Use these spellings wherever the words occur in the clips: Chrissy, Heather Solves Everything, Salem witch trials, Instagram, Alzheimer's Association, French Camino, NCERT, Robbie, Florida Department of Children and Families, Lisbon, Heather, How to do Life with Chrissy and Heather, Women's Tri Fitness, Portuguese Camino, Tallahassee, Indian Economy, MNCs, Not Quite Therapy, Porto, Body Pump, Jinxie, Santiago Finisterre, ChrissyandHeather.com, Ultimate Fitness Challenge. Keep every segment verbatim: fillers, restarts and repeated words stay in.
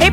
Hey,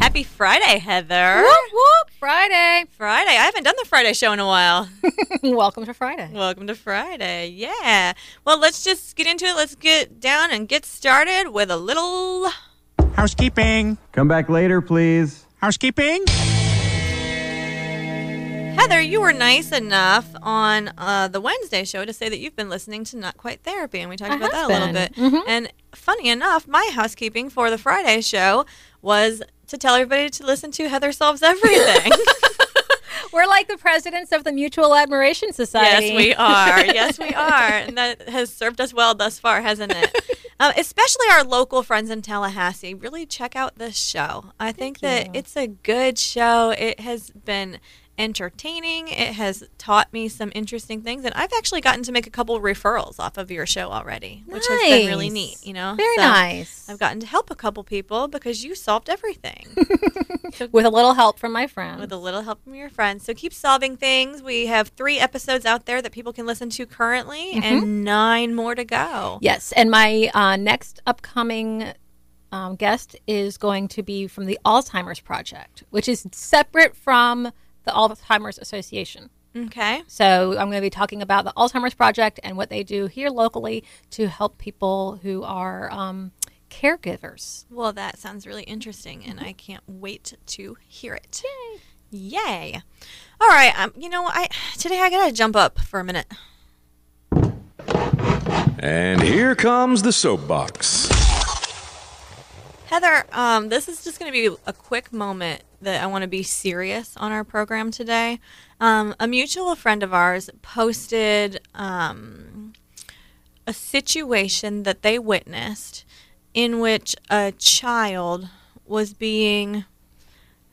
Happy Friday, Heather. Whoop, whoop. Friday. Friday. I haven't done the Friday show in a while. Welcome to Friday. Welcome to Friday. Yeah. Well, let's just get into it. Let's get down and get started with a little... housekeeping. Come back later, please. Housekeeping. Heather, you were nice enough on uh, the Wednesday show to say that you've been listening to Not Quite Therapy, and we talked I about that been. a little bit. Mm-hmm. And funny enough, my housekeeping for the Friday show was... to tell everybody to listen to Heather Solves Everything. We're like the presidents of the Mutual Admiration Society. Yes, we are. Yes, we are. And that has served us well thus far, hasn't it? Uh, especially our local friends in Tallahassee. Really check out this show. I think Thank that you. It's a good show. It has been entertaining. It has taught me some interesting things. And I've actually gotten to make a couple referrals off of your show already, nice. Which has been really neat, you know? Very so nice. I've gotten to help a couple people because you solved everything. So, with a little help from my friends. With a little help from your friends. So keep solving things. We have three episodes out there that people can listen to currently mm-hmm. and nine more to go. Yes. And my uh, next upcoming um, guest is going to be from the Alzheimer's Project, which is separate from... the Alzheimer's Association. Okay. So I'm going to be talking about the Alzheimer's Project and what they do here locally to help people who are um, caregivers. Well, that sounds really interesting, and I can't wait to hear it. Yay. Yay. All right. Um, you know, I today I got to jump up for a minute. And here comes the soapbox. Heather, um, this is just going to be a quick moment that I want to be serious on our program today. Um, a mutual friend of ours posted um, a situation that they witnessed in which a child was being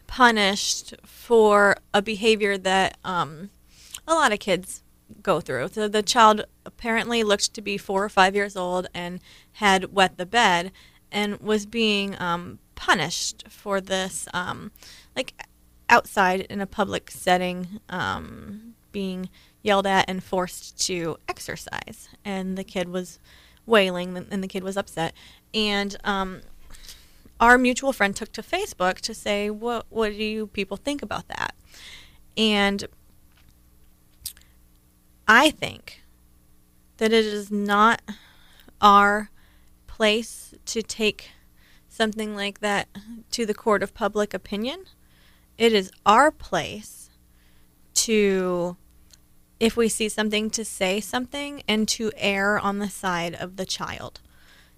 punished for a behavior that um, a lot of kids go through. So the child apparently looked to be four or five years old and had wet the bed and was being um, punished for this, um, like, outside in a public setting, um, being yelled at and forced to exercise. And the kid was wailing, and the kid was upset. And um, our mutual friend took to Facebook to say, what, what do you people think about that? And I think that it is not our place to take something like that to the court of public opinion. It is our place to, if we see something, to say something and to err on the side of the child.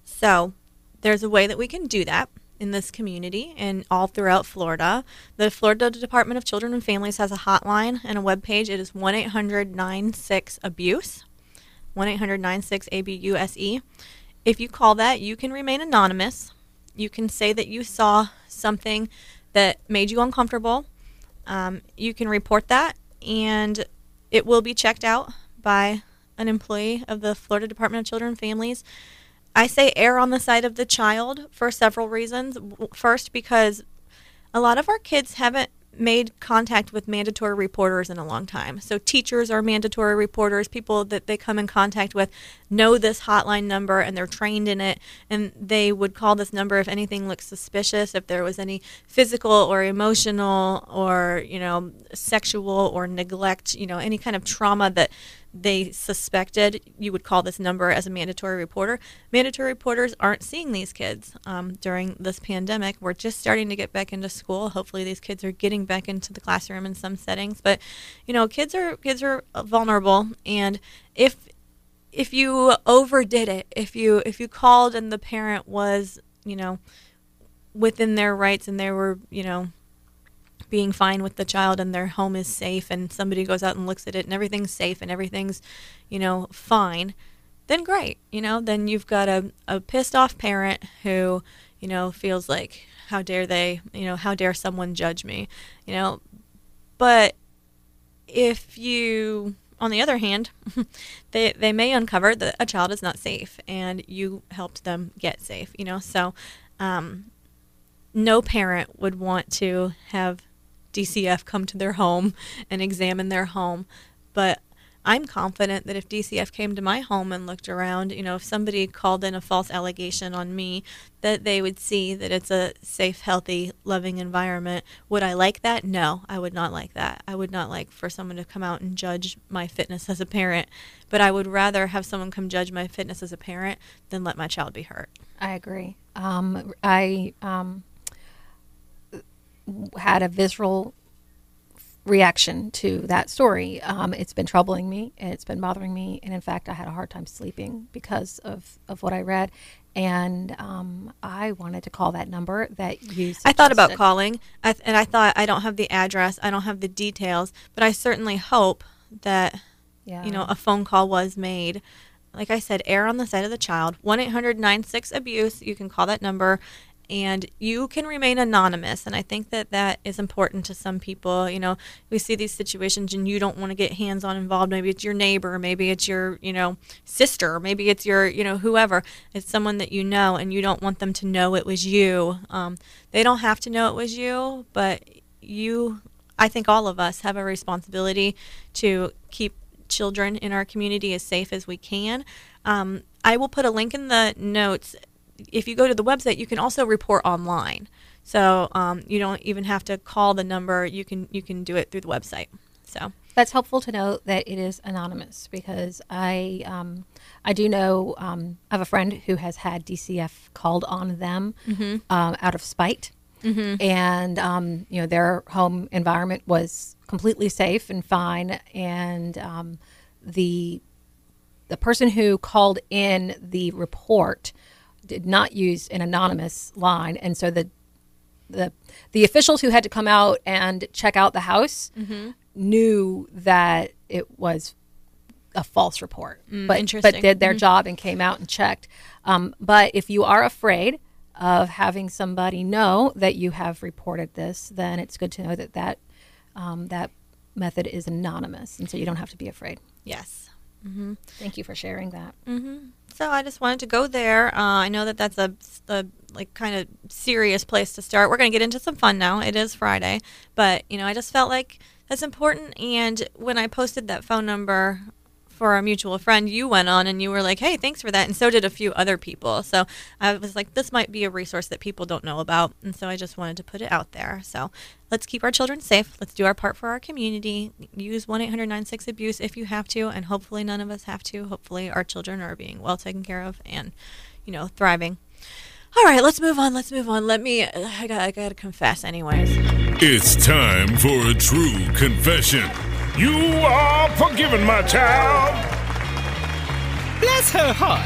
So there's a way that we can do that in this community and all throughout Florida. The Florida Department of Children and Families has a hotline and a webpage. It is one eight hundred nine six abuse, one eight hundred nine six abuse. If you call that, you can remain anonymous. You can say that you saw something that made you uncomfortable. Um, you can report that, and it will be checked out by an employee of the Florida Department of Children and Families. I say err on the side of the child for several reasons. First, because a lot of our kids haven't made contact with mandatory reporters in a long time. So teachers are mandatory reporters. People that they come in contact with know this hotline number and they're trained in it, and they would call this number if anything looks suspicious, if there was any physical or emotional or, you know, sexual or neglect, you know, any kind of trauma that they suspected, you would call this number as a mandatory reporter. Mandatory reporters aren't seeing these kids um, during this pandemic. We're just starting to get back into school. Hopefully these kids are getting back into the classroom in some settings. But, you know, kids are kids are vulnerable. And if if you overdid it, if you if you called and the parent was, you know, within their rights and they were, you know, being fine with the child and their home is safe and somebody goes out and looks at it and everything's safe and everything's, you know, fine, then great. You know, then you've got a, a pissed off parent who, you know, feels like, how dare they, you know, how dare someone judge me, you know. But if you, on the other hand, they they may uncover that a child is not safe and you helped them get safe, you know. So um, no parent would want to have D C F come to their home and examine their home. But I'm confident that if D C F came to my home and looked around, you know, if somebody called in a false allegation on me, that they would see that it's a safe, healthy, loving environment. Would I like that? No, I would not like that. I would not like for someone to come out and judge my fitness as a parent, but I would rather have someone come judge my fitness as a parent than let my child be hurt. I agree. Um, I um, had a visceral reaction to that story. Um, it's been troubling me, and it's been bothering me, and in fact I had a hard time sleeping because of of what I read, and um, I wanted to call that number that you suggested. I thought about calling, I th- and I thought, I don't have the address, I don't have the details, but I certainly hope that yeah. you know, a phone call was made. Like I said, err on the side of the child. One eight hundred nine six abuse, you can call that number. And you can remain anonymous, and I think that that is important to some people. You know, we see these situations, and you don't want to get hands-on involved. Maybe it's your neighbor, maybe it's your, you know, sister, maybe it's your, you know, whoever. It's someone that you know, and you don't want them to know it was you. Um, they don't have to know it was you, but you, I think all of us have a responsibility to keep children in our community as safe as we can. Um, I will put a link in the notes. If you go to the website, you can also report online. So um, you don't even have to call the number. You can you can do it through the website. So that's helpful to know that it is anonymous, because I um, I do know um, I have a friend who has had D C F called on them mm-hmm. um, out of spite, mm-hmm. and um, you know, their home environment was completely safe and fine, and um, the the person who called in the report did not use an anonymous line, and so the the the officials who had to come out and check out the house mm-hmm. knew that it was a false report, mm, but but did their mm-hmm. job and came out and checked. Um, but if you are afraid of having somebody know that you have reported this, then it's good to know that that um, that method is anonymous, and so you don't have to be afraid. Yes. Mm-hmm. Thank you for sharing that. Mm-hmm. So I just wanted to go there. Uh, I know that that's a, a like kind of serious place to start. We're going to get into some fun now. It is Friday, but you know, I just felt like that's important. And when I posted that phone number for a mutual friend, you went on and you were like, "Hey, thanks for that," and so did a few other people. So I was like, this might be a resource that people don't know about, and so I just wanted to put it out there. So let's keep our children safe. Let's do our part for our community. Use one eight hundred nine six abuse if you have to, and hopefully none of us have to. Hopefully our children are being well taken care of and, you know, thriving. All right, let's move on. Let's move on. Let me, I got, I got to confess anyways. It's time for a true confession. You are forgiven, my child. Bless her heart.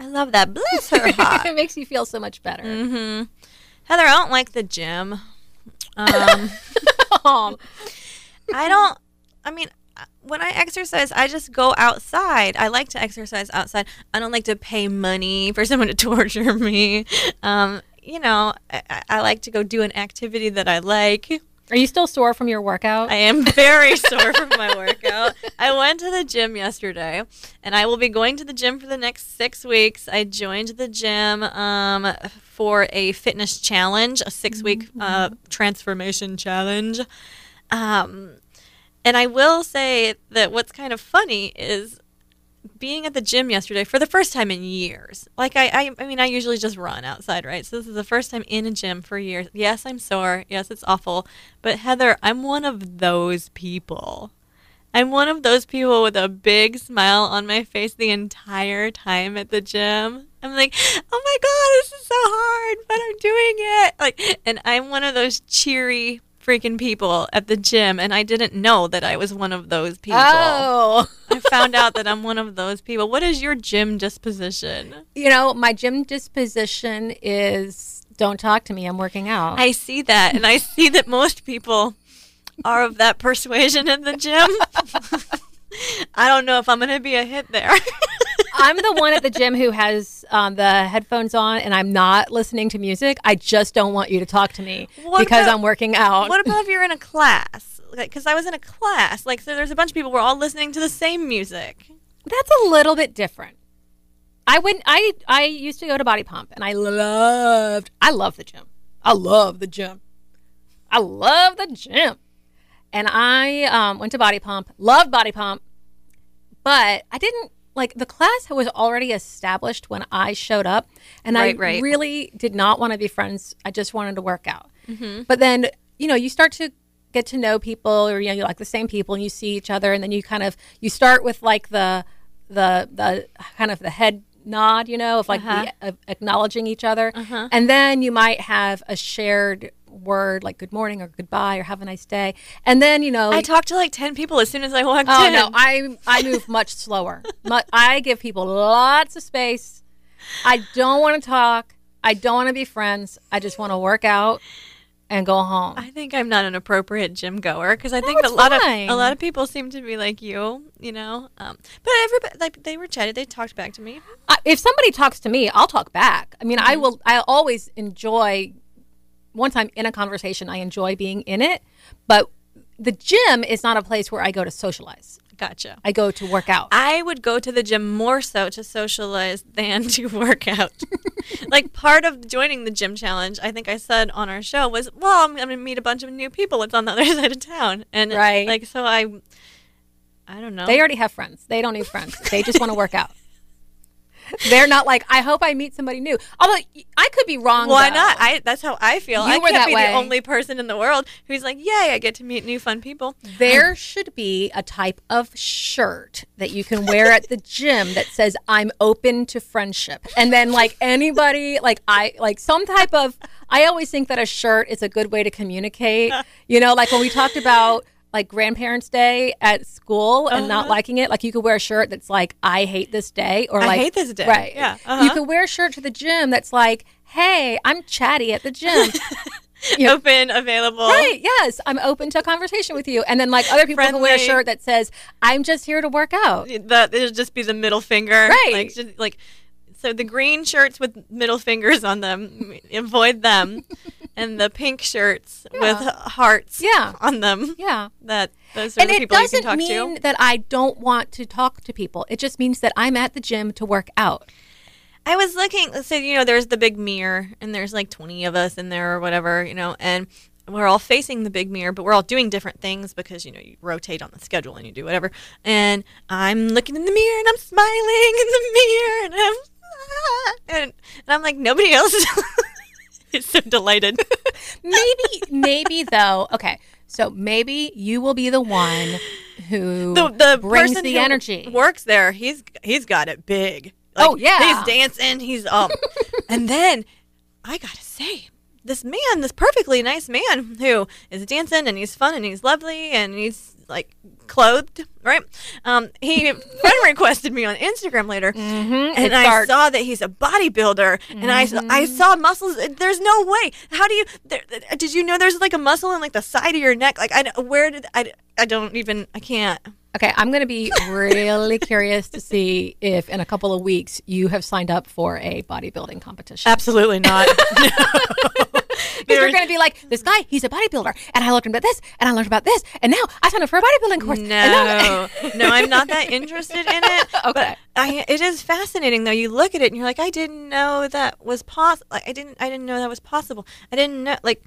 I love that. Bless her heart. It makes you feel so much better. Mm-hmm. Heather, I don't like the gym. Um, I don't, I mean, when I exercise, I just go outside. I like to exercise outside. I don't like to pay money for someone to torture me. Um, you know, I, I like to go do an activity that I like. Are you still sore from your workout? I am very sore from my workout. I went to the gym yesterday, and I will be going to the gym for the next six weeks. I joined the gym um, for a fitness challenge, a six-week mm-hmm. uh, transformation challenge. Um, and I will say that what's kind of funny is being at the gym yesterday for the first time in years. Like, I, I I mean, I usually just run outside, right? So this is the first time in a gym for years. Yes, I'm sore. Yes, it's awful. But Heather, I'm one of those people. I'm one of those people with a big smile on my face the entire time at the gym. I'm like, oh my God, this is so hard, but I'm doing it. Like, and I'm one of those cheery freaking people at the gym, and I didn't know that I was one of those people. Oh. I found out that I'm one of those people. What is your gym disposition? You know, my gym disposition is, don't talk to me, I'm working out. I see that, and I see that most people are of that persuasion in the gym. I don't know if I'm going to be a hit there. I'm the one at the gym who has um, the headphones on, and I'm not listening to music. I just don't want you to talk to me what because about, I'm working out. What about if you're in a class? Because like, I was in a class. Like, so there's a bunch of people. We're all listening to the same music. That's a little bit different. I went, I I used to go to Body Pump, and I loved, I love the gym. I love the gym. I love the gym. And I um, went to Body Pump, loved Body Pump, but I didn't, like, the class was already established when I showed up, and right, I right. really did not want to be friends. I just wanted to work out. Mm-hmm. But then, you know, you start to get to know people, or, you know, you like the same people, and you see each other, and then you kind of, you start with, like, the, the, the kind of the head nod, you know, of, like, uh-huh. the, uh, acknowledging each other. Uh-huh. And then you might have a shared word, like good morning or goodbye or have a nice day. And then, you know, I talked to like ten people as soon as I walked oh, in. Oh no, I I move much slower. My, I give people lots of space. I don't want to talk. I don't want to be friends. I just want to work out and go home. I think I'm not an appropriate gym goer because I no, think a lot fine. of a lot of people seem to be like you, you know. Um, but everybody, like, they were chatty. They talked back to me. I, if somebody talks to me, I'll talk back. I mean, mm-hmm. I will. I always enjoy. Once I'm in a conversation, I enjoy being in it. But the gym is not a place where I go to socialize. Gotcha. I go to work out. I would go to the gym more so to socialize than to work out. Like, part of joining the gym challenge, I think I said on our show, was, well, I'm going to meet a bunch of new people. It's on the other side of town. And right. like, so I, I don't know. They already have friends. They don't need friends. They just want to work out. They're not like, I hope I meet somebody new. Although I could be wrong. Why though. not? I that's how I feel. You I can't be way. the only person in the world who's like, yay, I get to meet new fun people. There um, should be a type of shirt that you can wear at the gym that says, I'm open to friendship. And then like anybody, like I like some type of I always think that a shirt is a good way to communicate. You know, like when we talked about like Grandparents' Day at school and uh-huh. not liking it. Like you could wear a shirt that's like, I hate this day. Or like, I hate this day. Right. Yeah. Uh-huh. You could wear a shirt to the gym that's like, hey, I'm chatty at the gym. You know, open, available. Right. Yes. I'm open to a conversation with you. And then like other people Friendly. can wear a shirt that says, I'm just here to work out. That it'll just be the middle finger. Right. Like, just, like so the green shirts with middle fingers on them, avoid them. And the pink shirts yeah. with hearts yeah. on them. Yeah. That those are and the people you can talk to. And it doesn't mean that I don't want to talk to people. It just means that I'm at the gym to work out. I was looking, so, you know, there's the big mirror, and there's like twenty of us in there or whatever, you know, and we're all facing the big mirror, but we're all doing different things because, you know, you rotate on the schedule and you do whatever. And I'm looking in the mirror, and I'm smiling in the mirror, and I'm, ah, and, and I'm like, nobody else is It's so delighted. maybe, maybe though. Okay, so maybe you will be the one who the, the brings person the who energy. Works there. He's he's got it big. Like, oh yeah, he's dancing. He's up. And then I gotta say, this man, this perfectly nice man who is dancing and he's fun and he's lovely and he's like clothed, right? Um, he friend requested me on Instagram later, mm-hmm, and I hard. saw that he's a bodybuilder, mm-hmm. and I I saw muscles. There's no way. How do you? There, did you know there's like a muscle in like the side of your neck? Like I where did I? I don't even. I can't. Okay, I'm gonna be really curious to see if in a couple of weeks you have signed up for a bodybuilding competition. Absolutely not. No. You're going to be like, this guy, he's a bodybuilder. And I learned about this, and I learned about this. And now I signed up for a bodybuilding course. No, no, I'm not that interested in it. Okay. But I, it is fascinating, though. You look at it, and you're like, I didn't know that was possible. Like, I didn't I didn't know that was possible. I didn't know, like,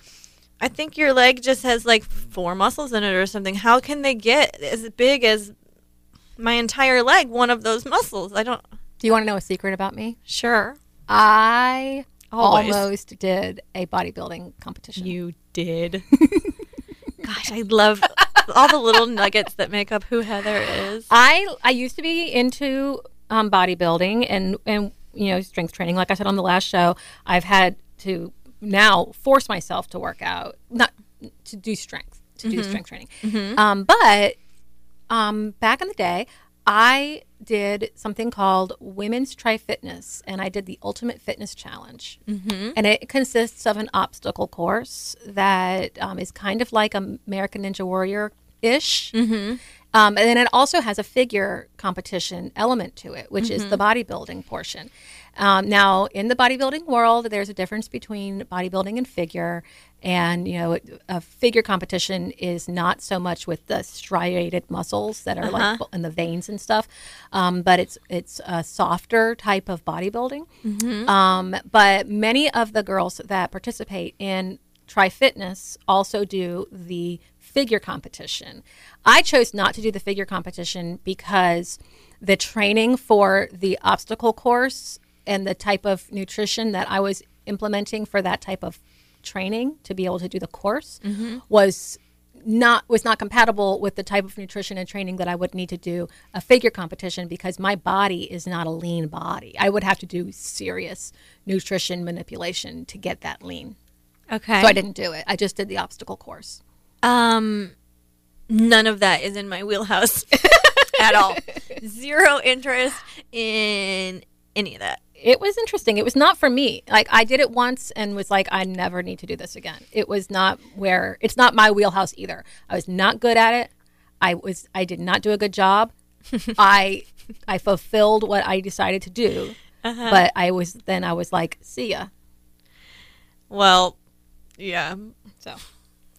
I think your leg just has, like, four muscles in it or something. How can they get as big as my entire leg, one of those muscles? I don't. Do you want to know a secret about me? Sure. I... Always. Almost did a bodybuilding competition. You did. Gosh, I love all the little nuggets that make up who Heather is. I I used to be into um, bodybuilding and, and, you know, strength training. Like I said on the last show, I've had to now force myself to work out, not to do strength, to mm-hmm. do strength training. Mm-hmm. Um, but um, back in the day, I did something called Women's Tri Fitness, and I did the Ultimate Fitness Challenge. Mm-hmm. And it consists of an obstacle course that um, is kind of like American Ninja Warrior-ish. Mm-hmm. Um, and then it also has a figure competition element to it, which mm-hmm. is the bodybuilding portion. Um, now, in the bodybuilding world, there's a difference between bodybuilding and figure. And, you know, a figure competition is not so much with the striated muscles that are uh-huh. like in the veins and stuff, um, but it's it's a softer type of bodybuilding. Mm-hmm. Um, but many of the girls that participate in Tri Fitness also do the figure competition. I chose not to do the figure competition because the training for the obstacle course and the type of nutrition that I was implementing for that type of training to be able to do the course mm-hmm. was not was not compatible with the type of nutrition and training that I would need to do a figure competition, because my body is not a lean body. I would have to do serious nutrition manipulation to get that lean. Okay. So I didn't do it. I just did the obstacle course. Um, none of that is in my wheelhouse at all. Zero interest in any of that. It was interesting. It was not for me. Like, I did it once and was like, I never need to do this again. It was not where, it's not my wheelhouse either. I was not good at it. I was, I did not do a good job. I, I fulfilled what I decided to do, uh-huh. but I was, then I was like, see ya. Well, yeah. So,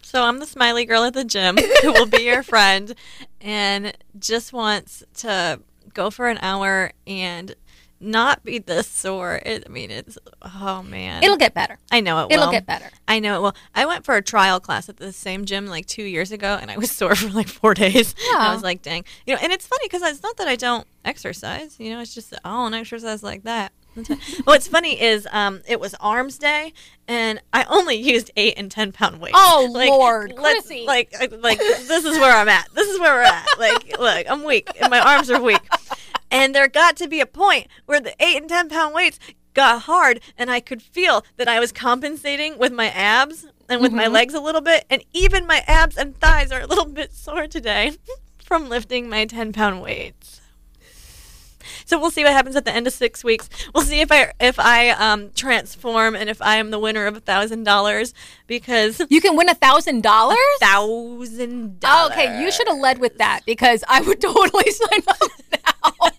so I'm the smiley girl at the gym who will be your friend and just wants to go for an hour and not be this sore. It, I mean, it's, oh, man. It'll get better. I know it will. It'll get better. I know it will. I went for a trial class at the same gym like two years ago, and I was sore for like four days. Yeah. I was like, dang. You know, and it's funny because it's not that I don't exercise. You know, it's just, I don't exercise like that. What's funny is um, it was arms day, and I only used eight and ten pound weights. Oh, like, Lord, let's, Chrissy. Like, like this is where I'm at. This is where we're at. Like, look, I'm weak, and my arms are weak. And there got to be a point where the eight and ten pound weights got hard, and I could feel that I was compensating with my abs and with mm-hmm. my legs a little bit, and even my abs and thighs are a little bit sore today from lifting my ten pound weights. So we'll see what happens at the end of six weeks. We'll see if I if I um, transform and if I am the winner of a thousand dollars because you can win a thousand dollars. Thousand dollars. Okay, you should have led with that because I would totally sign up now.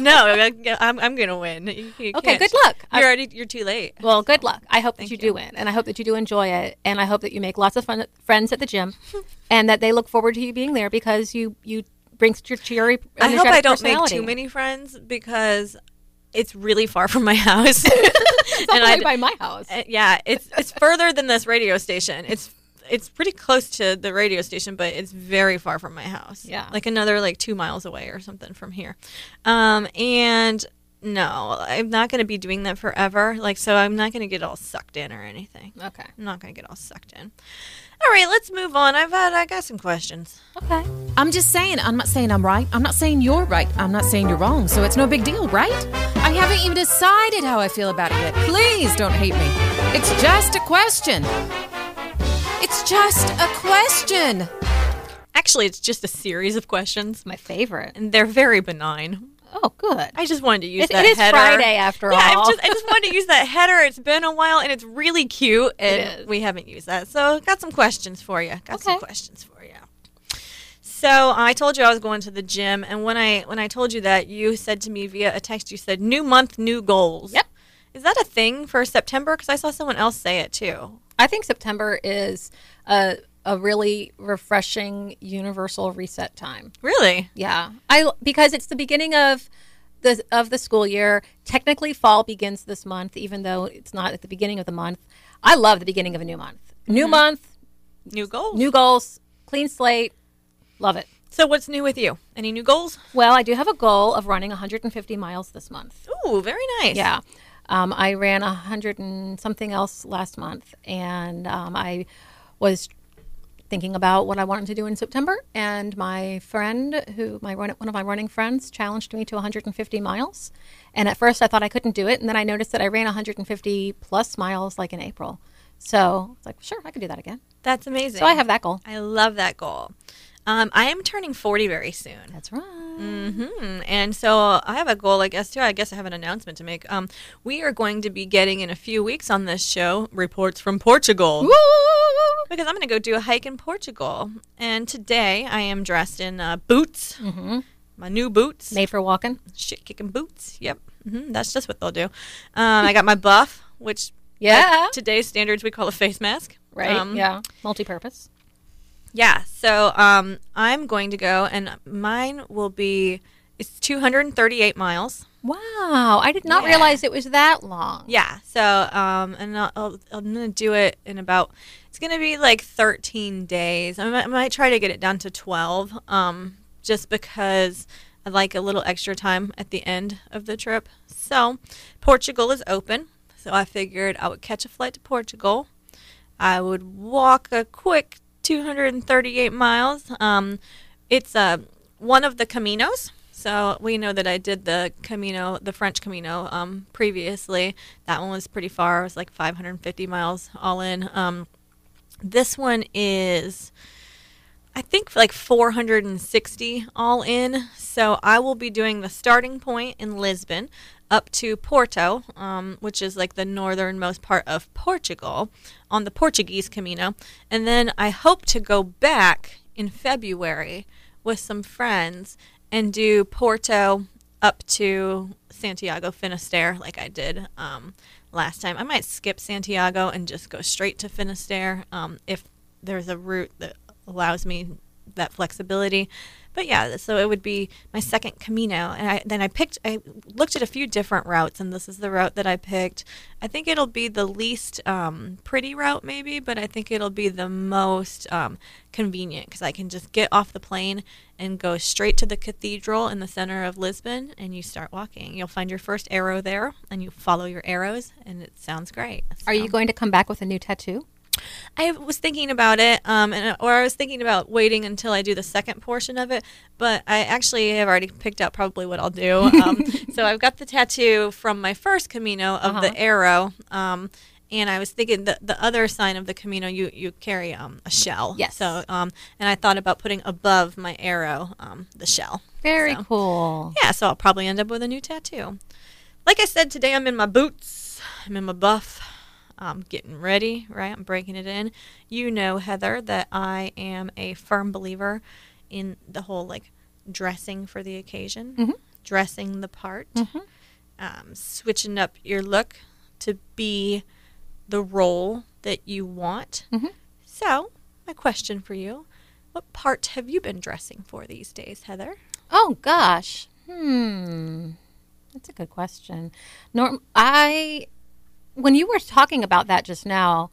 No, I'm I'm gonna win. You, you okay, can't. Good luck. You're already you're too late. Well, good luck. I hope Thank that you, you do win, and I hope that you do enjoy it, and I hope that you make lots of fun friends at the gym, and that they look forward to you being there because you you. brings your cheery I hope I don't make too many friends because it's really far from my house. It's all the way by my house. Yeah, it's it's further than this radio station. It's it's pretty close to the radio station, but it's very far from my house. Yeah. Like another like two miles away or something from here. Um, and no, I'm not going to be doing that forever. Like, so I'm not going to get all sucked in or anything. Okay. I'm not going to get all sucked in. All right, let's move on. I've had, I got some questions. Okay. I'm just saying, I'm not saying I'm right. I'm not saying you're right. I'm not saying you're wrong. So it's no big deal, right? I haven't even decided how I feel about it yet. Please don't hate me. It's just a question. It's just a question. Actually, it's just a series of questions. My favorite. And they're very benign. Oh, good. I just wanted to use it, that header. It is header. Friday, after yeah, all. Just, I just wanted to use that header. It's been a while, and it's really cute, and we haven't used that. So got some questions for you. Got okay. some questions for you. So I told you I was going to the gym, and when I when I told you that, you said to me via a text, you said, new month, new goals. Yep. Is that a thing for September? Because I saw someone else say it, too. I think September is a a really refreshing universal reset time. Really? Yeah. I because it's the beginning of the of the school year. Technically, fall begins this month, even though it's not at the beginning of the month. I love the beginning of a new month. New mm-hmm. month. New goals. New goals. Clean slate. Love it. So what's new with you? Any new goals? Well, I do have a goal of running one hundred fifty miles this month. Ooh, very nice. Yeah. Um, I ran one hundred and something else last month, and um, I was thinking about what I wanted to do in September, and my friend, who my one of my running friends, challenged me to one hundred fifty miles. And at first, I thought I couldn't do it, and then I noticed that I ran one hundred fifty plus miles like in April. So I was like, sure, I could do that again. That's amazing. So I have that goal. I love that goal. Um, I am turning forty very soon. That's right. Mm-hmm. And so I have a goal, I guess, too. I guess I have an announcement to make. Um, we are going to be getting in a few weeks on this show reports from Portugal. Woo! Because I'm going to go do a hike in Portugal. And today I am dressed in uh, boots, mm-hmm. my new boots. Made for walking. Shit-kicking boots. Yep. Mm-hmm. That's just what they'll do. Um, I got my buff, which yeah, by today's standards we call a face mask. Right, um, yeah. Multi-purpose. Yeah, so um, I'm going to go, and mine will be, it's two hundred thirty-eight miles. Wow, I did not yeah. realize it was that long. Yeah, so um, and I'll, I'll, I'm going to do it in about, it's going to be like thirteen days. I might, I might try to get it down to twelve, um, just because I like a little extra time at the end of the trip. So Portugal is open, so I figured I would catch a flight to Portugal. I would walk a quick two hundred thirty-eight miles. Um, it's uh, one of the Caminos. So we know that I did the Camino, the French Camino um, previously. That one was pretty far. It was like five hundred fifty miles all in. Um, this one is, I think, like four hundred sixty all in. So I will be doing the starting point in Lisbon up to Porto, um, which is like the northernmost part of Portugal, on the Portuguese Camino. And then I hope to go back in February with some friends and do Porto up to Santiago Finisterre like I did um, last time. I might skip Santiago and just go straight to Finisterre um, if there's a route that allows me that flexibility. But yeah, so it would be my second Camino, and I, then I picked. I looked at a few different routes, and this is the route that I picked. I think it'll be the least um, pretty route, maybe, but I think it'll be the most um, convenient because I can just get off the plane and go straight to the cathedral in the center of Lisbon, and you start walking. You'll find your first arrow there, and you follow your arrows, and it sounds great. So. Are you going to come back with a new tattoo? I was thinking about it, um, and or I was thinking about waiting until I do the second portion of it, but I actually have already picked out probably what I'll do. Um, so I've got the tattoo from my first Camino of uh-huh. the arrow, um, and I was thinking the, the other sign of the Camino, you, you carry um, a shell. Yes. So, um, and I thought about putting above my arrow um, the shell. Very so, cool. Yeah, so I'll probably end up with a new tattoo. Like I said, today I'm in my boots, I'm in my buff. I'm getting ready, right? I'm breaking it in. You know, Heather, that I am a firm believer in the whole, like, dressing for the occasion, mm-hmm. dressing the part, mm-hmm. um, switching up your look to be the role that you want. Mm-hmm. So, my question for you, what part have you been dressing for these days, Heather? Oh, gosh. Hmm. That's a good question. Norm, I... When you were talking about that just now,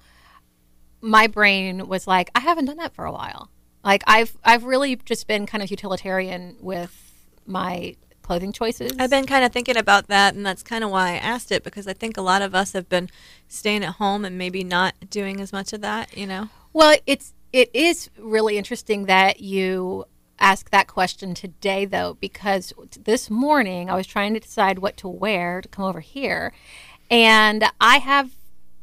my brain was like, I haven't done that for a while. Like, I've I've really just been kind of utilitarian with my clothing choices. I've been kind of thinking about that, and that's kind of why I asked it, because I think a lot of us have been staying at home and maybe not doing as much of that, you know? Well, it's it is really interesting that you ask that question today, though, because this morning I was trying to decide what to wear to come over here. And I have,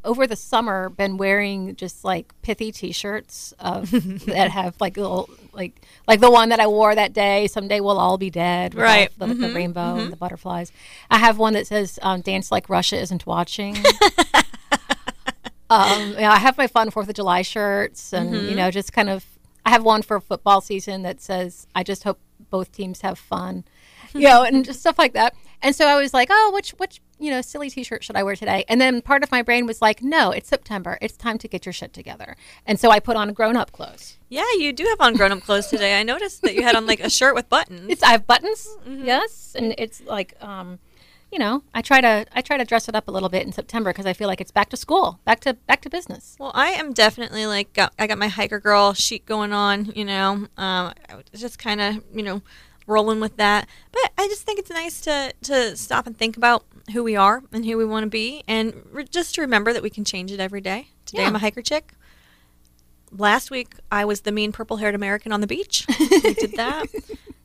over the summer, been wearing just, like, pithy T-shirts of, that have, like, little, like like the one that I wore that day, Someday We'll All Be Dead, with right. the, mm-hmm. the rainbow mm-hmm. and the butterflies. I have one that says, um, Dance Like Russia Isn't Watching. um, you know, I have my fun fourth of July shirts and, mm-hmm. you know, just kind of, I have one for football season that says, I just hope both teams have fun, you know, and just stuff like that. And so I was like, oh, which, which, you know, silly T-shirt should I wear today? And then part of my brain was like, no, it's September. It's time to get your shit together. And so I put on grown-up clothes. Yeah, you do have on grown-up clothes today. I noticed that you had on, like, a shirt with buttons. It's, I have buttons, mm-hmm. yes. And it's like, um, you know, I try to I try to dress it up a little bit in September because I feel like it's back to school, back to back to business. Well, I am definitely, like, got, I got my hiker girl chic going on, you know. Um, just kind of, you know, rolling with that. But I just think it's nice to to stop and think about who we are and who we want to be, and re- just to remember that we can change it every day. Today yeah. I'm a hiker chick. Last week I was the mean purple-haired American on the beach. We did that.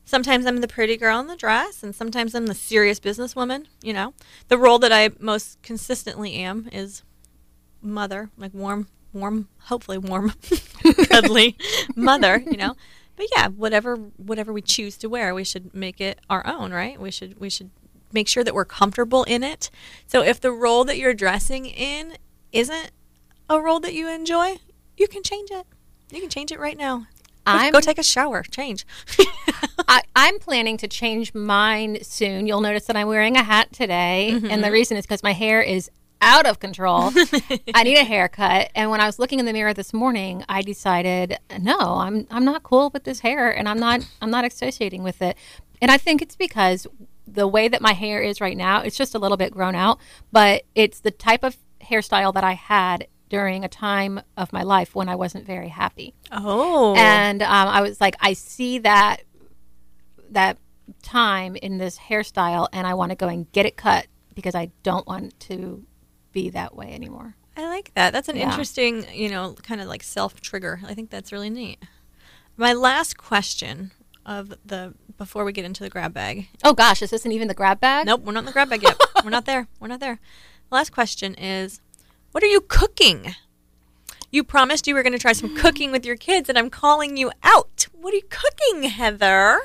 Sometimes I'm the pretty girl in the dress, and sometimes I'm the serious businesswoman, you know. The role that I most consistently am is mother, like warm, warm, hopefully warm, cuddly mother, you know. But yeah, whatever whatever we choose to wear, we should make it our own, right? We should we should make sure that we're comfortable in it. So if the role that you're dressing in isn't a role that you enjoy, you can change it. You can change it right now. I'm, go take a shower. Change. I, I'm planning to change mine soon. You'll notice that I'm wearing a hat today. Mm-hmm. And the reason is because my hair is out of control. I need a haircut. And when I was looking in the mirror this morning, I decided, no, I'm I'm not cool with this hair. And I'm not I'm not associating with it. And I think it's because the way that my hair is right now, it's just a little bit grown out. But it's the type of hairstyle that I had during a time of my life when I wasn't very happy. Oh. And um, I was like, I see that that time in this hairstyle, and I want to go and get it cut because I don't want to be that way anymore. I like that. That's an yeah. interesting, you know, kind of like self-trigger. I think that's really neat. My last question of the, before we get into the grab bag. Oh, gosh, this isn't even the grab bag? Nope, we're not in the grab bag yet. We're not there. We're not there. The last question is, what are you cooking? You promised you were going to try some cooking with your kids, and I'm calling you out. What are you cooking, Heather?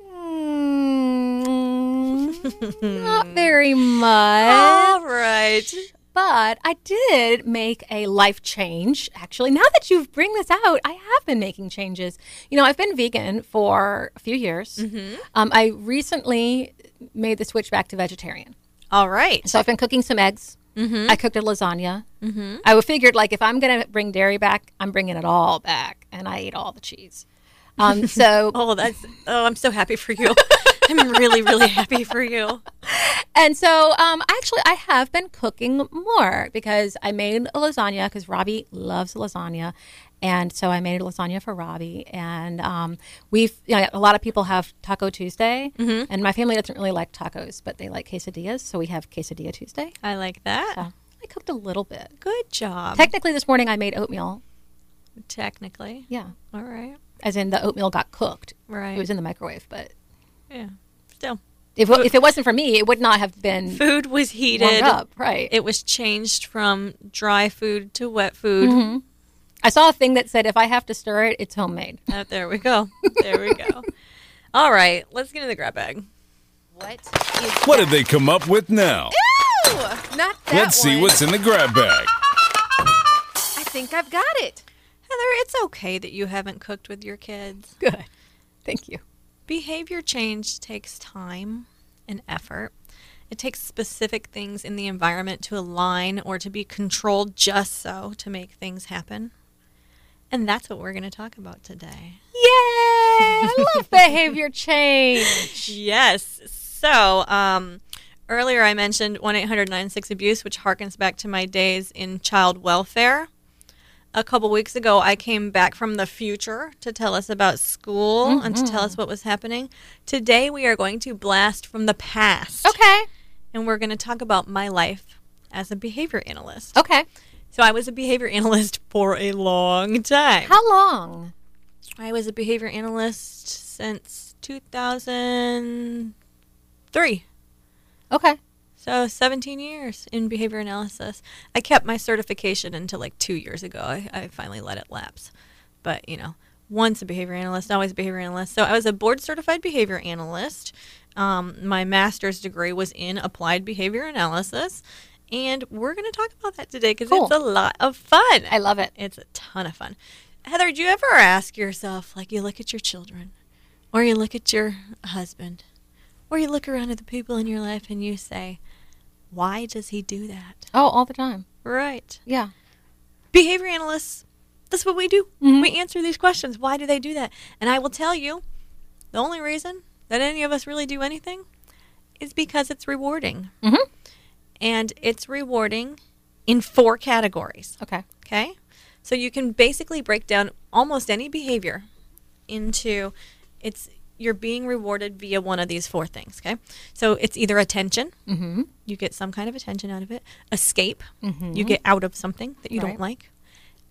Mm, not very much. All right. But I did make a life change, actually. Now that you bring this out, I have been making changes. You know, I've been vegan for a few years. Mm-hmm. Um, I recently made the switch back to vegetarian. All right. So I've been cooking some eggs. Mm-hmm. I cooked a lasagna. Mm-hmm. I figured, like, if I'm going to bring dairy back, I'm bringing it all back. And I ate all the cheese. Um, so, oh, that's, oh, I'm so happy for you. I'm really, really happy for you. And so, um, actually, I have been cooking more because I made a lasagna because Robbie loves lasagna. And so I made a lasagna for Robbie. And um, we've, you know, a lot of people have Taco Tuesday. Mm-hmm. And my family doesn't really like tacos, but they like quesadillas. So we have Quesadilla Tuesday. I like that. So I cooked a little bit. Good job. Technically, this morning I made oatmeal. Technically? Yeah. All right. As in the oatmeal got cooked. Right. It was in the microwave, but. Yeah. Still. If, if it wasn't for me, it would not have been. Food was heated up, right? It was changed from dry food to wet food. Mm-hmm. I saw a thing that said, if I have to stir it, it's homemade. Oh, there we go. There we go. All right. Let's get into the grab bag. What is What that? Did they come up with now? Ew! Not that Let's one. See what's in the grab bag. I think I've got it. Heather, it's okay that you haven't cooked with your kids. Good. Thank you. Behavior change takes time and effort. It takes specific things in the environment to align or to be controlled just so to make things happen. And that's what we're going to talk about today. Yay! I love behavior change. Yes. So um, earlier I mentioned one eight hundred nine six abuse, which harkens back to my days in child welfare. A couple weeks ago, I came back from the future to tell us about school mm-hmm. and to tell us what was happening. Today, we are going to blast from the past. Okay. And we're going to talk about my life as a behavior analyst. Okay. So I was a behavior analyst for a long time. How long? I was a behavior analyst since two thousand three. Okay. So seventeen years in behavior analysis. I kept my certification until like two years ago. I, I finally let it lapse. But, you know, once a behavior analyst, always a behavior analyst. So I was a board certified behavior analyst. Um, my master's degree was in applied behavior analysis. And we're going to talk about that today because cool. It's a lot of fun. I love it. It's a ton of fun. Heather, do you ever ask yourself, like, you look at your children or you look at your husband or you look around at the people in your life and you say, why does he do that? Oh, all the time. Right. Yeah. Behavior analysts, that's what we do. Mm-hmm. We answer these questions. Why do they do that? And I will tell you, the only reason that any of us really do anything is because it's rewarding. Mm-hmm. And it's rewarding in four categories. Okay. Okay? So you can basically break down almost any behavior into it's you're being rewarded via one of these four things, okay? So it's either attention. Mm-hmm. You get some kind of attention out of it. Escape. Mm-hmm. You get out of something that you right. don't like.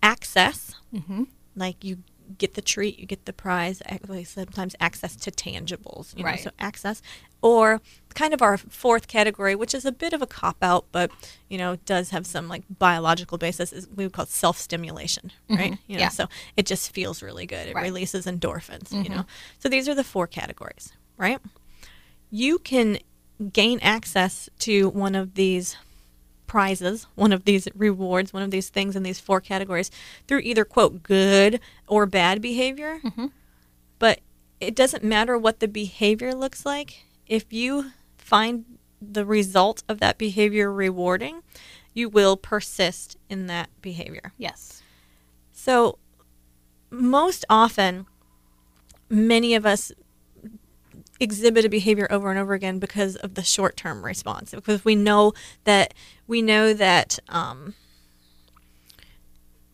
Access. Mm-hmm. Like you get the treat, you get the prize, sometimes access to tangibles, you know, right. so access, or kind of our fourth category, which is a bit of a cop-out, but, you know, does have some, like, biological basis, is we would call self-stimulation, right? Mm-hmm. You know, yeah. So it just feels really good. It right. releases endorphins, mm-hmm. you know. So these are the four categories, right? You can gain access to one of these prizes, one of these rewards, one of these things in these four categories through either, quote, good or bad behavior. Mm-hmm. But it doesn't matter what the behavior looks like. If you find the result of that behavior rewarding, you will persist in that behavior. Yes. So most often, many of us exhibit a behavior over and over again because of the short-term response, because we know that we know that um,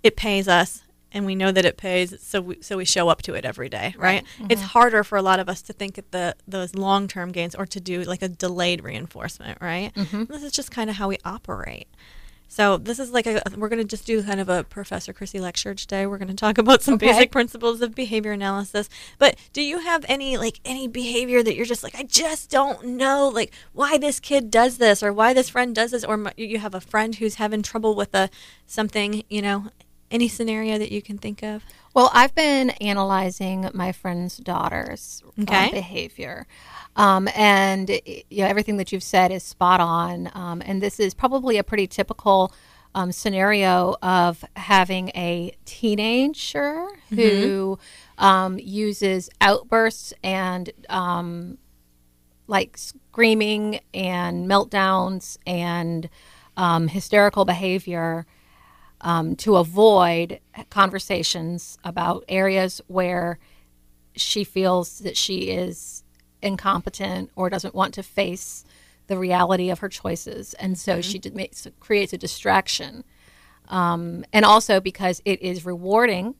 it pays us, and we know that it pays, so we, so we show up to it every day, right? right? Mm-hmm. It's harder for a lot of us to think at the those long-term gains or to do like a delayed reinforcement, right? Mm-hmm. This is just kind of how we operate. So this is like a, we're going to just do kind of a Professor Chrissy lecture today. We're going to talk about some okay. basic principles of behavior analysis. But do you have any, like, any behavior that you're just like, I just don't know, like, why this kid does this or why this friend does this, or my, you have a friend who's having trouble with a something, you know, any scenario that you can think of? Well, I've been analyzing my friend's daughter's okay. um, behavior. Um, and it, you know, everything that you've said is spot on. Um, and this is probably a pretty typical um, scenario of having a teenager mm-hmm. who um, uses outbursts and um, like screaming and meltdowns and um, hysterical behavior Um, to avoid conversations about areas where she feels that she is incompetent or doesn't want to face the reality of her choices. And so mm-hmm. she did makes, creates a distraction. Um, and also because it is rewarding,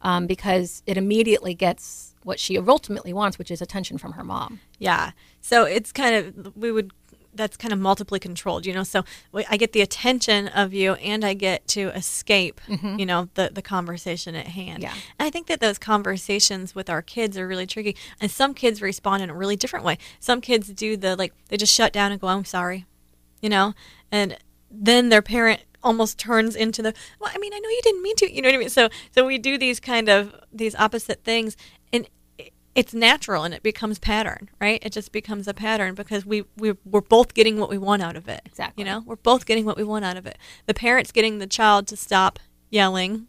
um, because it immediately gets what she ultimately wants, which is attention from her mom. Yeah. So it's kind of, we would that's kind of multiply controlled, you know, so I get the attention of you and I get to escape, mm-hmm. you know, the, the conversation at hand. Yeah. And I think that those conversations with our kids are really tricky. And some kids respond in a really different way. Some kids do the, like, they just shut down and go, I'm sorry, you know, and then their parent almost turns into the, well, I mean, I know you didn't mean to, you know what I mean? So, so we do these kind of, these opposite things. And it's natural and it becomes pattern, right? It just becomes a pattern because we, we, we're both getting what we want out of it. Exactly. You know, we're both getting what we want out of it. The parent's getting the child to stop yelling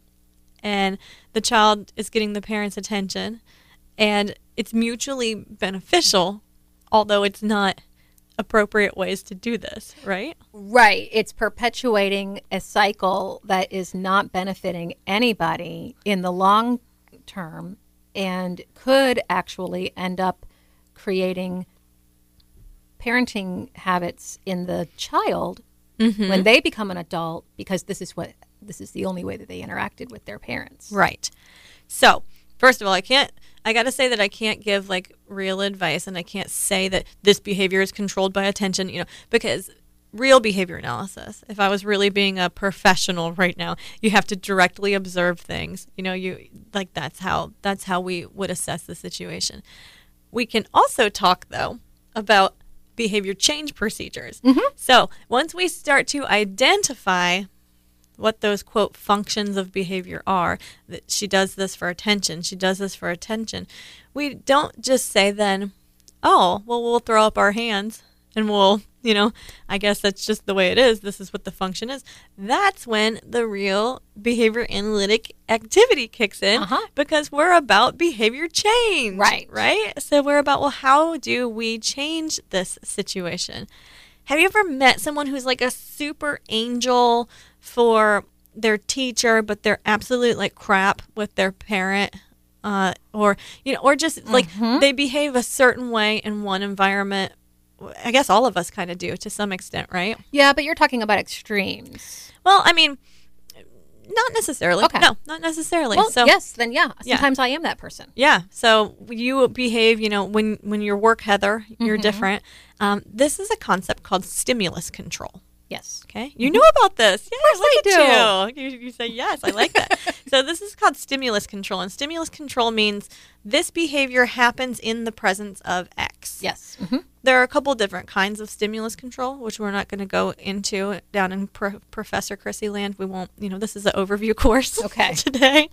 and the child is getting the parent's attention, and it's mutually beneficial, although it's not appropriate ways to do this, right? Right. It's perpetuating a cycle that is not benefiting anybody in the long term, and could actually end up creating parenting habits in the child mm-hmm. when they become an adult, because this is what this is the only way that they interacted with their parents. Right. So, first of all, I can't I got to say that I can't give like real advice, and I can't say that this behavior is controlled by attention, you know, because real behavior analysis, if I was really being a professional right now, you have to directly observe things. You know, you like that's how that's how we would assess the situation. We can also talk, though, about behavior change procedures. Mm-hmm. So once we start to identify what those, quote, functions of behavior are, that she does this for attention, she does this for attention, we don't just say then, oh, well, we'll throw up our hands and we'll, you know, I guess that's just the way it is. This is what the function is. That's when the real behavior analytic activity kicks in uh-huh. because we're about behavior change. Right. Right? So we're about, well, how do we change this situation? Have you ever met someone who's like a super angel for their teacher, but they're absolute like crap with their parent? Uh, or, you know, or just like mm-hmm. they behave a certain way in one environment. I guess all of us kind of do to some extent, right? Yeah, but you're talking about extremes. Well, I mean, not necessarily. Okay. No, not necessarily. Well, so, yes, then yeah. Sometimes yeah. I am that person. Yeah. So you behave, you know, when, when you work, Heather, you're mm-hmm. different. Um, this is a concept called stimulus control. Yes. Okay. You know about this. Yeah, of course I do. You. You, you say, yes, I like that. So this is called stimulus control. And stimulus control means this behavior happens in the presence of X. Yes. Mm-hmm. There are a couple different kinds of stimulus control, which we're not going to go into down in Pro- Professor Chrissy land. We won't, you know, this is an overview course okay. today.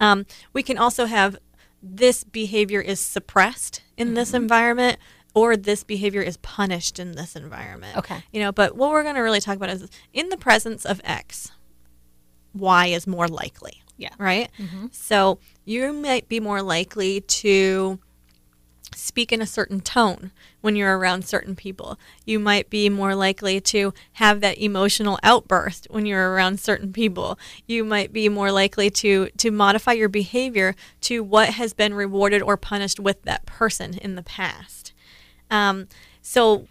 Um, we can also have this behavior is suppressed in mm-hmm. this environment, or this behavior is punished in this environment. Okay. You know, but what we're going to really talk about is in the presence of X, Y is more likely. Yeah. Right? Mm-hmm. So you might be more likely to speak in a certain tone when you're around certain people. You might be more likely to have that emotional outburst when you're around certain people. You might be more likely to to modify your behavior to what has been rewarded or punished with that person in the past. Um, so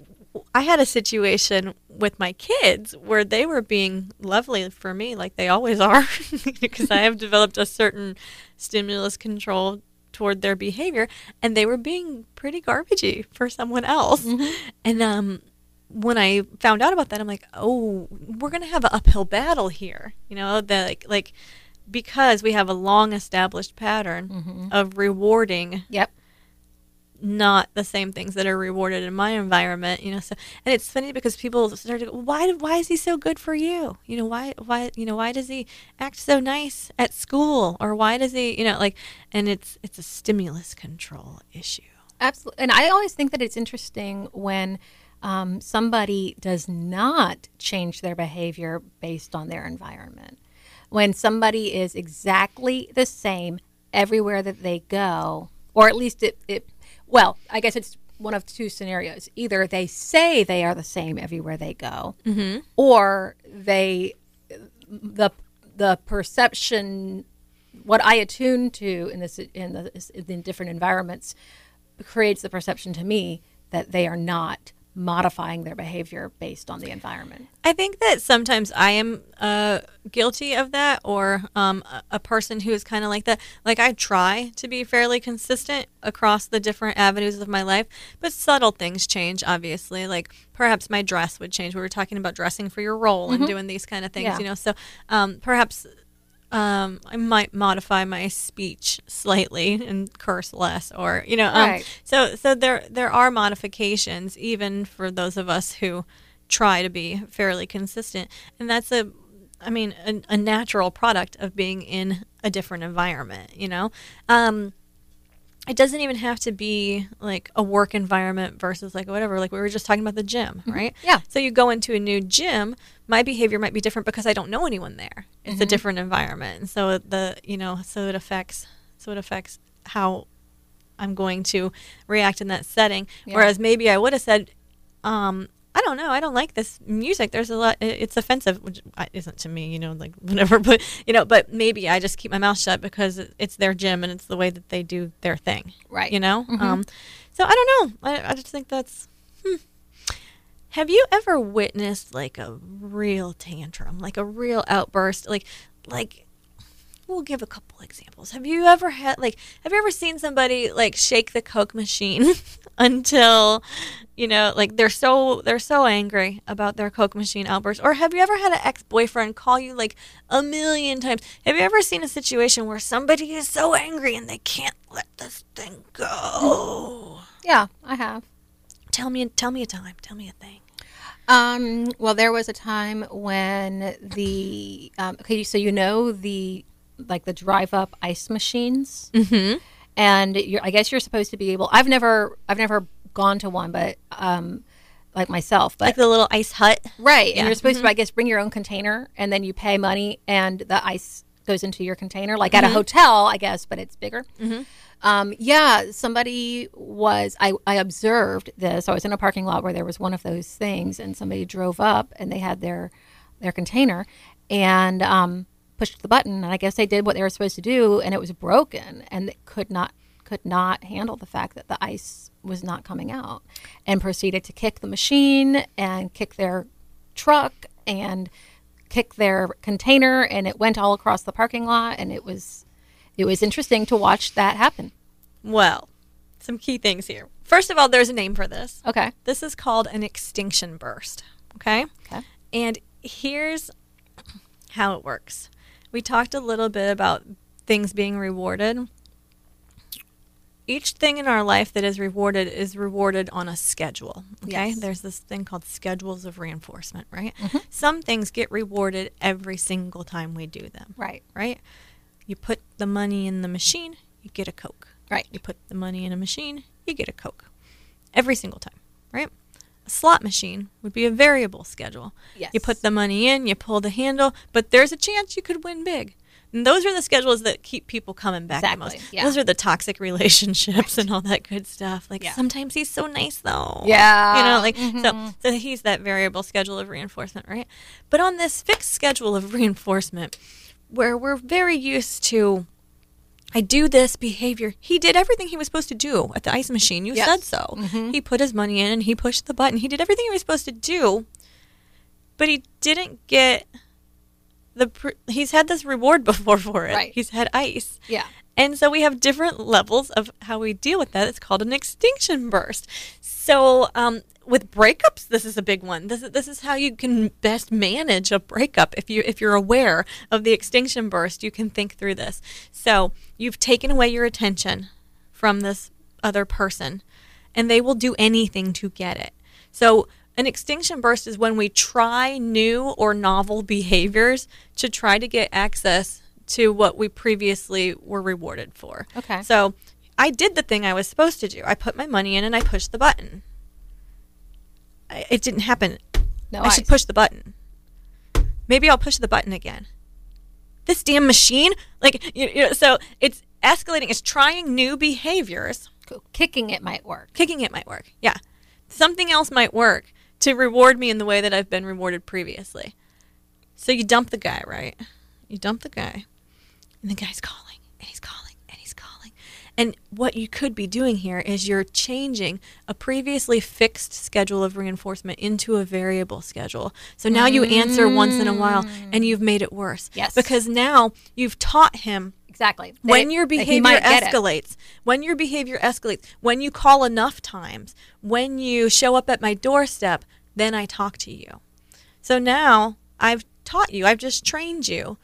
I had a situation with my kids where they were being lovely for me, like they always are, because I have developed a certain stimulus control toward their behavior, and they were being pretty garbagey for someone else. Mm-hmm. And um, when I found out about that, I'm like, oh, we're going to have an uphill battle here. You know, the, like, like because we have a long established pattern mm-hmm. of rewarding yep. not the same things that are rewarded in my environment, you know. So, and it's funny because people start to go, why why is he so good for you? You know, why why you know, why does he act so nice at school? Or why does he, you know, like, and it's it's a stimulus control issue. Absolutely. And I always think that it's interesting when um, somebody does not change their behavior based on their environment. When somebody is exactly the same everywhere that they go, or at least it, it Well, I guess it's one of two scenarios. Either they say they are the same everywhere they go, mm-hmm. or they the the perception, what I attune to in this in the in different environments, creates the perception to me that they are not modifying their behavior based on the environment. I think that sometimes I am uh, guilty of that, or um, a person who is kind of like that. Like, I try to be fairly consistent across the different avenues of my life, but subtle things change, obviously. Like, perhaps my dress would change. We were talking about dressing for your role mm-hmm. and doing these kind of things, yeah. you know. So um, perhaps um, I might modify my speech slightly and curse less, or, you know, um, right. so, so there, there are modifications even for those of us who try to be fairly consistent. And that's a, I mean, a, a natural product of being in a different environment, you know, um, it doesn't even have to be like a work environment versus like whatever. Like, we were just talking about the gym, right? Mm-hmm. Yeah. So you go into a new gym, my behavior might be different because I don't know anyone there. It's mm-hmm. a different environment. And so the, you know, so it affects, so it affects how I'm going to react in that setting. Yeah. Whereas maybe I would have said, um, I don't know, I don't like this music. There's a lot, it's offensive, which isn't to me, you know, like whatever, but, you know, but maybe I just keep my mouth shut because it's their gym and it's the way that they do their thing. Right. You know? Mm-hmm. Um, so I don't know. I, I just think that's, hmm. Have you ever witnessed like a real tantrum, like a real outburst? Like, like, we'll give a couple examples. Have you ever had, like, have you ever seen somebody like shake the Coke machine until, you know, like they're so they're so angry about their Coke machine outburst? Or have you ever had an ex-boyfriend call you like a million times? Have you ever seen a situation where somebody is so angry and they can't let this thing go? Yeah, I have. Tell me, tell me a time. Tell me a thing. Um. Well, there was a time when the um, okay, so you know the. like the drive-up ice machines, mm-hmm. and you're, I guess you're supposed to be able. I've never, I've never gone to one, but um, like myself, but like the little ice hut, right? Yeah. And you're supposed mm-hmm. to, I guess, bring your own container, and then you pay money, and the ice goes into your container, like mm-hmm. at a hotel, I guess, but it's bigger. Mm-hmm. Um, yeah, somebody was. I, I observed this. I was in a parking lot where there was one of those things, and somebody drove up, and they had their their container, and um. pushed the button, and I guess they did what they were supposed to do, and it was broken, and they could not could not handle the fact that the ice was not coming out, and proceeded to kick the machine and kick their truck and kick their container, and it went all across the parking lot, and it was it was interesting to watch that happen. Well, some key things here. First of all, there's a name for this. Okay. This is called an extinction burst. Okay? Okay. And here's how it works. We talked a little bit about things being rewarded. Each thing in our life that is rewarded is rewarded on a schedule, okay? Yes. There's this thing called schedules of reinforcement, right? Mm-hmm. Some things get rewarded every single time we do them. Right. Right? You put the money in the machine, you get a Coke. Right. You put the money in a machine, you get a Coke. Every single time, right? A slot machine would be a variable schedule. Yes. You put the money in, you pull the handle, but there's a chance you could win big. And those are the schedules that keep people coming back exactly. the most. Yeah. Those are the toxic relationships right. and all that good stuff. Like, yeah. sometimes he's so nice, though. Yeah. You know, like, mm-hmm. so, so he's that variable schedule of reinforcement, right? But on this fixed schedule of reinforcement, where we're very used to, I do this behavior. He did everything he was supposed to do at the ice machine. You yes. said so. Mm-hmm. He put his money in and he pushed the button. He did everything he was supposed to do, but he didn't get the. Pre- he's had this reward before for it. Right. He's had ice. Yeah. And so we have different levels of how we deal with that. It's called an extinction burst. So um, with breakups, this is a big one. This is, this is how you can best manage a breakup. If you if you're aware of the extinction burst, you can think through this. So you've taken away your attention from this other person, and they will do anything to get it. So an extinction burst is when we try new or novel behaviors to try to get access to what we previously were rewarded for. Okay. So I did the thing I was supposed to do. I put my money in and I pushed the button. I, it didn't happen. No, I ice. should push the button. Maybe I'll push the button again. This damn machine, like you, you know, so it's escalating. It's trying new behaviors. Cool. Kicking it might work. Kicking it might work. Yeah, something else might work to reward me in the way that I've been rewarded previously. So you dump the guy, right? You dump the guy, and the guy's calling, and he's calling, and he's calling. And what you could be doing here is you're changing a previously fixed schedule of reinforcement into a variable schedule. So now you answer once in a while, and you've made it worse. Yes. Because now you've taught him exactly that when your behavior escalates, when your behavior escalates, when you call enough times, when you show up at my doorstep, then I talk to you. So now I've taught you. I've just trained you.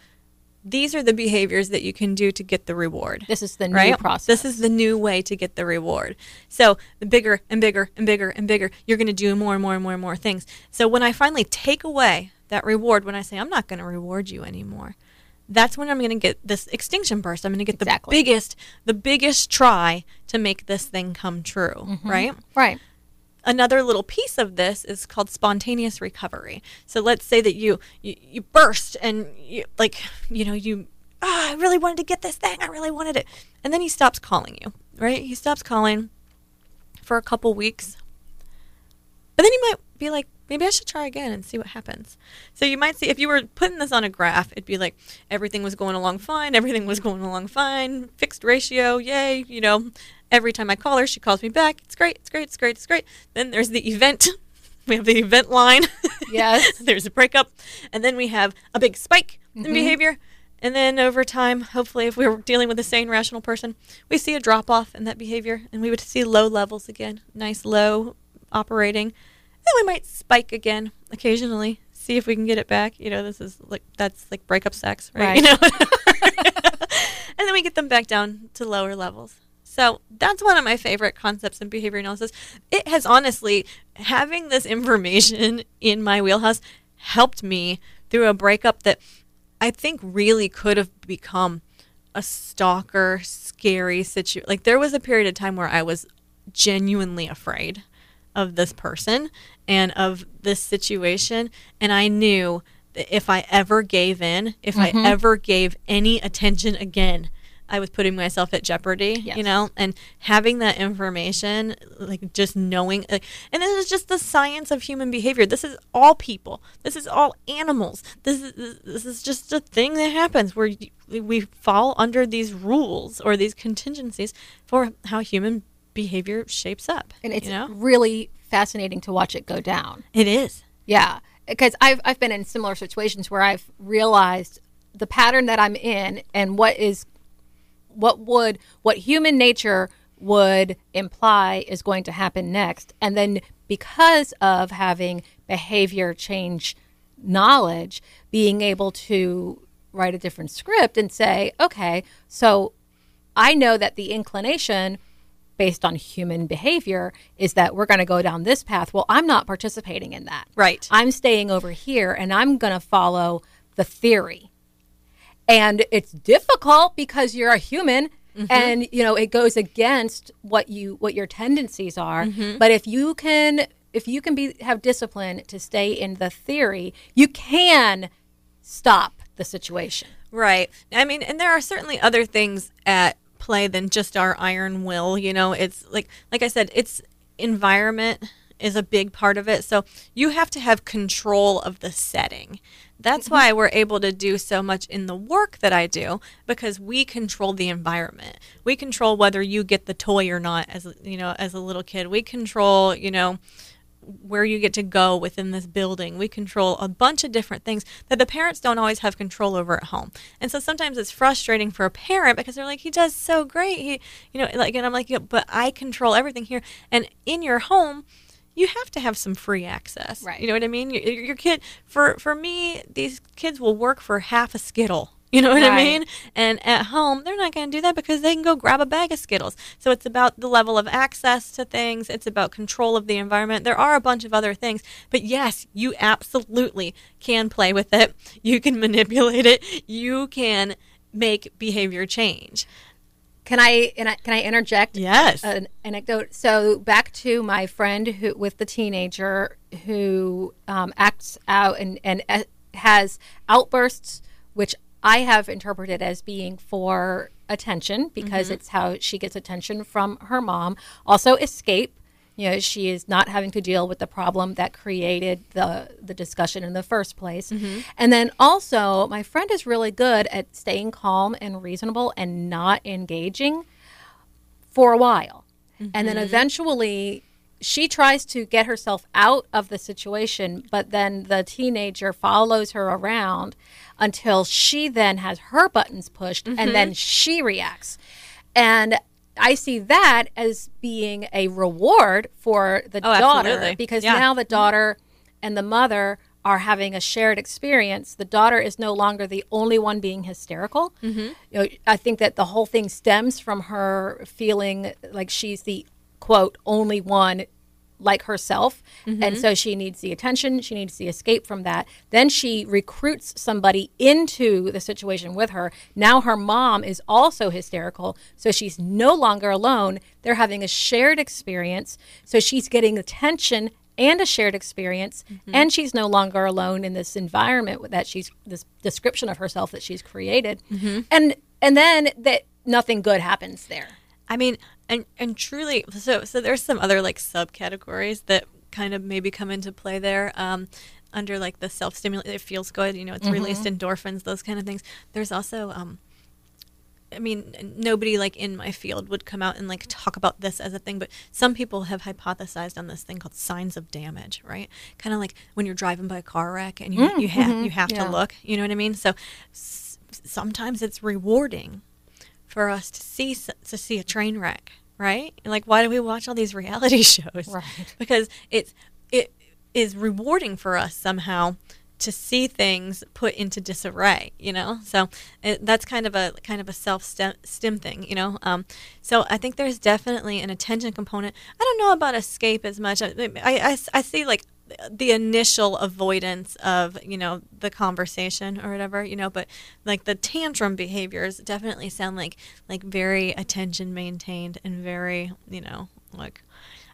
These are the behaviors that you can do to get the reward. This is the new right? process. This is the new way to get the reward. So the bigger and bigger and bigger and bigger, you're going to do more and more and more and more things. So when I finally take away that reward, when I say, I'm not going to reward you anymore, that's when I'm going to get this extinction burst. I'm going to get exactly. the biggest, the biggest try to make this thing come true, mm-hmm. right? Right. Another little piece of this is called spontaneous recovery. So let's say that you you, you burst and you, like, you know, you, oh, I really wanted to get this thing. I really wanted it. And then he stops calling you, right? He stops calling for a couple weeks. But then you might be like, maybe I should try again and see what happens. So you might see, if you were putting this on a graph, it'd be like everything was going along fine, everything was going along fine, fixed ratio, yay, you know. Every time I call her, she calls me back. It's great, it's great, it's great, it's great. Then there's the event. We have the event line. Yes. There's a breakup. And then we have a big spike mm-hmm. in behavior. And then over time, hopefully, if we were dealing with a sane, rational person, we see a drop-off in that behavior. And we would see low levels again, nice low operating. Then we might spike again occasionally, see if we can get it back. You know, this is like, that's like breakup sex, right? Right. You know? And then we get them back down to lower levels. So that's one of my favorite concepts in behavior analysis. It has honestly, having this information in my wheelhouse helped me through a breakup that I think really could have become a stalker, scary situation. Like there was a period of time where I was genuinely afraid of this person and of this situation. And I knew that if I ever gave in, if mm-hmm. I ever gave any attention again, I was putting myself at jeopardy, yes. you know, and having that information, like just knowing, like, and this is just the science of human behavior. This is all people. This is all animals. This is, this is just a thing that happens where we fall under these rules or these contingencies for how human behavior shapes up. And it's you know? really fascinating to watch it go down. It is. Yeah. Because I've, I've been in similar situations where I've realized the pattern that I'm in and what is What would what human nature would imply is going to happen next. And then because of having behavior change knowledge, being able to write a different script and say, okay, so I know that the inclination based on human behavior is that we're going to go down this path. Well, I'm not participating in that. Right. I'm staying over here and I'm going to follow the theory. And it's difficult because you're a human. Mm-hmm. And, you know, it goes against what you what your tendencies are. Mm-hmm. But if you can if you can be have discipline to stay in the theory, you can stop the situation. Right. I mean, and there are certainly other things at play than just our iron will. You know, it's like like I said, it's environment is a big part of it. So you have to have control of the setting. That's why we're able to do so much in the work that I do, because we control the environment. We control whether you get the toy or not as, you know, as a little kid. We control, you know, where you get to go within this building. We control a bunch of different things that the parents don't always have control over at home. And so sometimes it's frustrating for a parent because they're like, he does so great. He, you know, like, and I'm like, yeah, but I control everything here. And in your home, you have to have some free access. Right. You know what I mean? Your, your kid, for, for me, these kids will work for half a Skittle. You know what right. I mean? And at home, they're not going to do that because they can go grab a bag of Skittles. So it's about the level of access to things. It's about control of the environment. There are a bunch of other things. But yes, you absolutely can play with it. You can manipulate it. You can make behavior change. Can I, and I can I interject? Yes. An anecdote. So back to my friend who with the teenager who um, acts out and and uh, has outbursts, which I have interpreted as being for attention because mm-hmm. it's how she gets attention from her mom. Also, escape. You know, she is not having to deal with the problem that created the the discussion in the first place. Mm-hmm. And then also, my friend is really good at staying calm and reasonable and not engaging for a while. Mm-hmm. And then eventually, she tries to get herself out of the situation, but then the teenager follows her around until she then has her buttons pushed, mm-hmm. and then she reacts. And I see that as being a reward for the oh, daughter absolutely. because yeah. now the daughter and the mother are having a shared experience. The daughter is no longer the only one being hysterical. Mm-hmm. You know, I think that the whole thing stems from her feeling like she's the, quote, only one like herself. Mm-hmm. And so she needs the attention. She needs the escape from that. Then she recruits somebody into the situation with her. Now her mom is also hysterical. So she's no longer alone. They're having a shared experience. So she's getting attention and a shared experience. Mm-hmm. And she's no longer alone in this environment that she's, this description of herself that she's created. Mm-hmm. And, and then that nothing good happens there. I mean, and and truly, so so there's some other like subcategories that kind of maybe come into play there um, under like the self-stimulation. It feels good, you know, it's mm-hmm. released endorphins, those kind of things. There's also, um, I mean, nobody like in my field would come out and like talk about this as a thing, but some people have hypothesized on this thing called signs of damage, right? Kind of like when you're driving by a car wreck and you mm-hmm. you have you have yeah. to look, you know what I mean? So s- sometimes it's rewarding for us to see to see a train wreck, right? Like, why do we watch all these reality shows? Right. Because it's it is rewarding for us somehow to see things put into disarray, you know. So it, that's kind of a kind of a self-stim thing, you know. Um, so I think there's definitely an attention component. I don't know about escape as much. I I, I see like the initial avoidance of, you know, the conversation or whatever, you know, but like the tantrum behaviors definitely sound like, like very attention maintained and very, you know, like,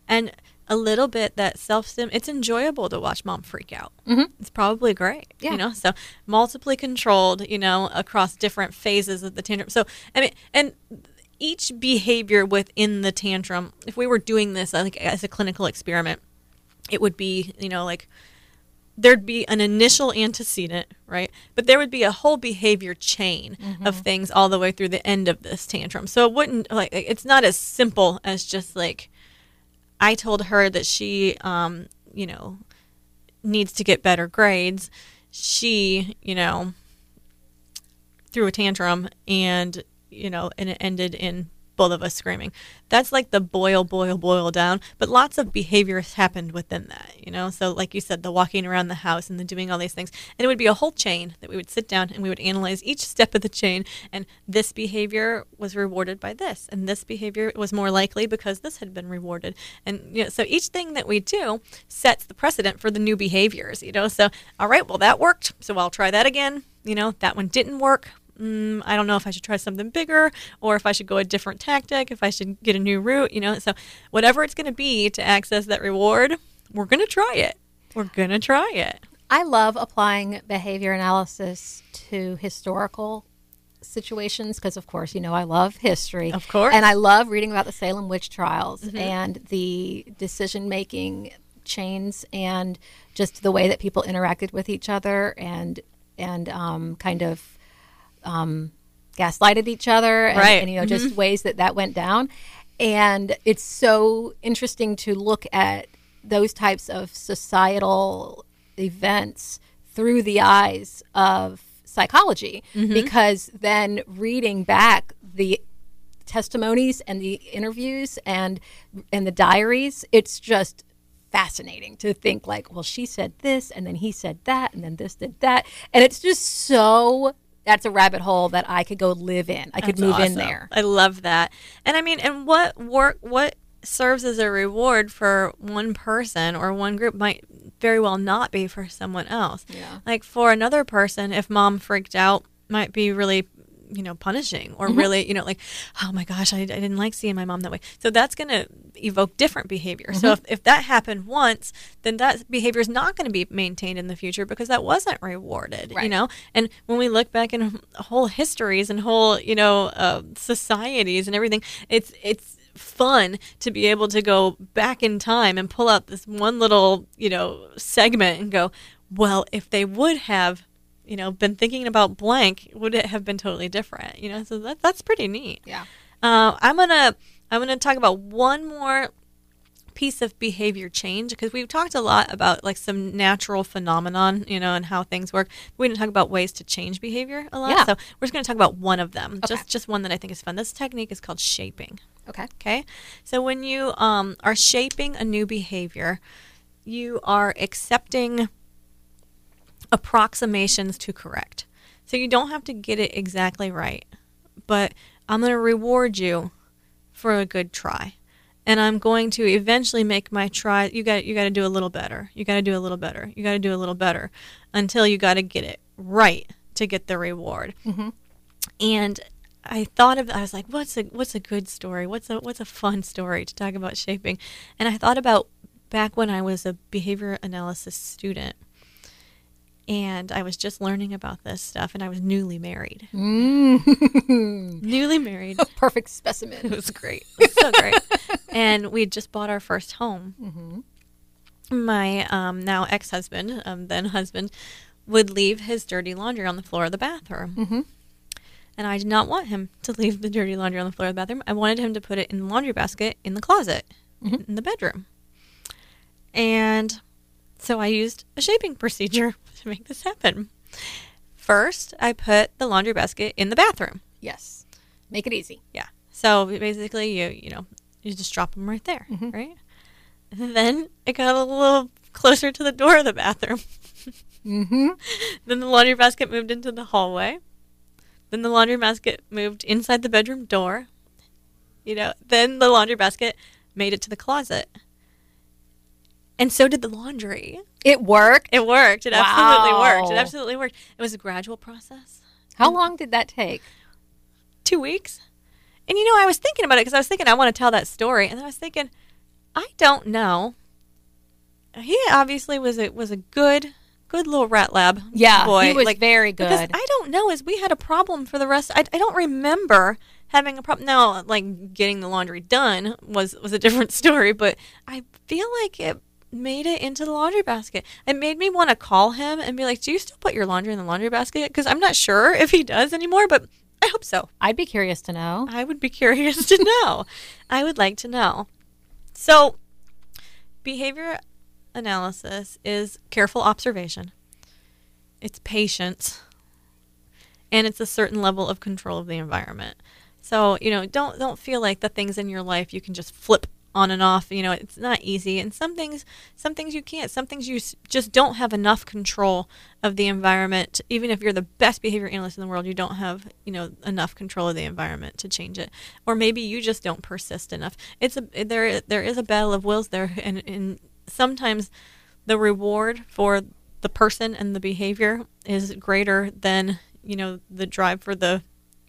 and a little bit that self-stim, it's enjoyable to watch mom freak out. Mm-hmm. It's probably great, yeah. you know, so multiply controlled, you know, across different phases of the tantrum. So, I mean, and each behavior within the tantrum, if we were doing this, I think as a clinical experiment, it would be, you know, like there'd be an initial antecedent, right? But there would be a whole behavior chain mm-hmm. of things all the way through the end of this tantrum. So it wouldn't, like, it's not as simple as just like, I told her that she, um, you know, needs to get better grades. She, you know, threw a tantrum and, you know, and it ended in both of us screaming. That's like the boil, boil, boil down. But lots of behaviors happened within that, you know? So like you said, the walking around the house and the doing all these things. And it would be a whole chain that we would sit down and we would analyze each step of the chain. And this behavior was rewarded by this. And this behavior was more likely because this had been rewarded. And you know, so each thing that we do sets the precedent for the new behaviors, you know? So, all right, well, that worked. So I'll try that again. You know, that one didn't work. Mm, I don't know if I should try something bigger or if I should go a different tactic, if I should get a new route, you know. So whatever it's going to be to access that reward, we're going to try it. We're going to try it. I love applying behavior analysis to historical situations because, of course, you know, I love history. Of course. And I love reading about the Salem witch trials mm-hmm. and the decision-making chains and just the way that people interacted with each other and, and um, kind of Um, gaslighted each other and, right. and you know, just mm-hmm. ways that that went down. And it's so interesting to look at those types of societal events through the eyes of psychology, mm-hmm. because then reading back the testimonies and the interviews and and the diaries, it's just fascinating to think like, well, she said this and then he said that and then this did that. And it's just so that's a rabbit hole that I could go live in. I could that's move awesome. in there. I love that. And I mean, and what work, what serves as a reward for one person or one group might very well not be for someone else. Yeah. Like for another person, if mom freaked out, might be really, you know, punishing or mm-hmm. really, you know, like, oh my gosh, I, I didn't like seeing my mom that way. So that's going to evoke different behavior. Mm-hmm. So if, if that happened once, then that behavior is not going to be maintained in the future because that wasn't rewarded, right. you know? And when we look back in whole histories and whole, you know, uh, societies and everything, it's, it's fun to be able to go back in time and pull out this one little, you know, segment and go, well, if they would have you know, been thinking about blank, would it have been totally different? You know, so that that's pretty neat. Yeah. Uh, I'm gonna I'm gonna talk about one more piece of behavior change because we've talked a lot about like some natural phenomenon, you know, and how things work. We didn't talk about ways to change behavior a lot. Yeah. So we're just gonna talk about one of them. Okay. Just just one that I think is fun. This technique is called shaping. Okay. Okay. So when you um are shaping a new behavior, you are accepting approximations to correct. So you don't have to get it exactly right, but I'm going to reward you for a good try. And I'm going to eventually make my try. You got you got to do a little better. You got to do a little better. You got to do a little better until you got to get it right to get the reward. Mm-hmm. And I thought of I was like, what's a what's a good story? What's a what's a fun story to talk about shaping? And I thought about back when I was a behavior analysis student. And I was just learning about this stuff, and I was newly married. Mm. Newly married. A perfect specimen. It was great. It was so great. And we had just bought our first home. Mm-hmm. My um, now ex-husband, um, then husband, would leave his dirty laundry on the floor of the bathroom. Mm-hmm. And I did not want him to leave the dirty laundry on the floor of the bathroom. I wanted him to put it in the laundry basket in the closet, mm-hmm. in the bedroom. And so I used a shaping procedure to make this happen. First, I put the laundry basket in the bathroom. Yes. Make it easy. Yeah. So basically, you you know, you just drop them right there, mm-hmm. right? And then it got a little closer to the door of the bathroom. Mm-hmm. Then the laundry basket moved into the hallway. Then the laundry basket moved inside the bedroom door. You know, then the laundry basket made it to the closet. And so did the laundry. It worked? It worked. It wow. absolutely worked. It absolutely worked. It was a gradual process. How and long did that take? Two weeks. And, you know, I was thinking about it because I was thinking I want to tell that story. And I was thinking, I don't know. He obviously was a, was a good, good little rat lab yeah, boy. Yeah, he was like, very good. Because I don't know is we had a problem for the rest. I, I don't remember having a problem. Now, like, getting the laundry done was, was a different story. But I feel like it made it into the laundry basket. It made me want to call him and be like, do you still put your laundry in the laundry basket? Because I'm not sure if he does anymore, but I hope so. I'd be curious to know. I would be curious to know. I would like to know. So behavior analysis is careful observation. It's patience. And it's a certain level of control of the environment. So, you know, don't don't feel like the things in your life you can just flip on and off. You know, it's not easy. And some things, some things you can't. Some things you just don't have enough control of the environment. Even if you're the best behavior analyst in the world, you don't have, you know, enough control of the environment to change it. Or maybe you just don't persist enough. It's a there. There is a battle of wills there, and, and sometimes the reward for the person and the behavior is greater than, you know, the drive for the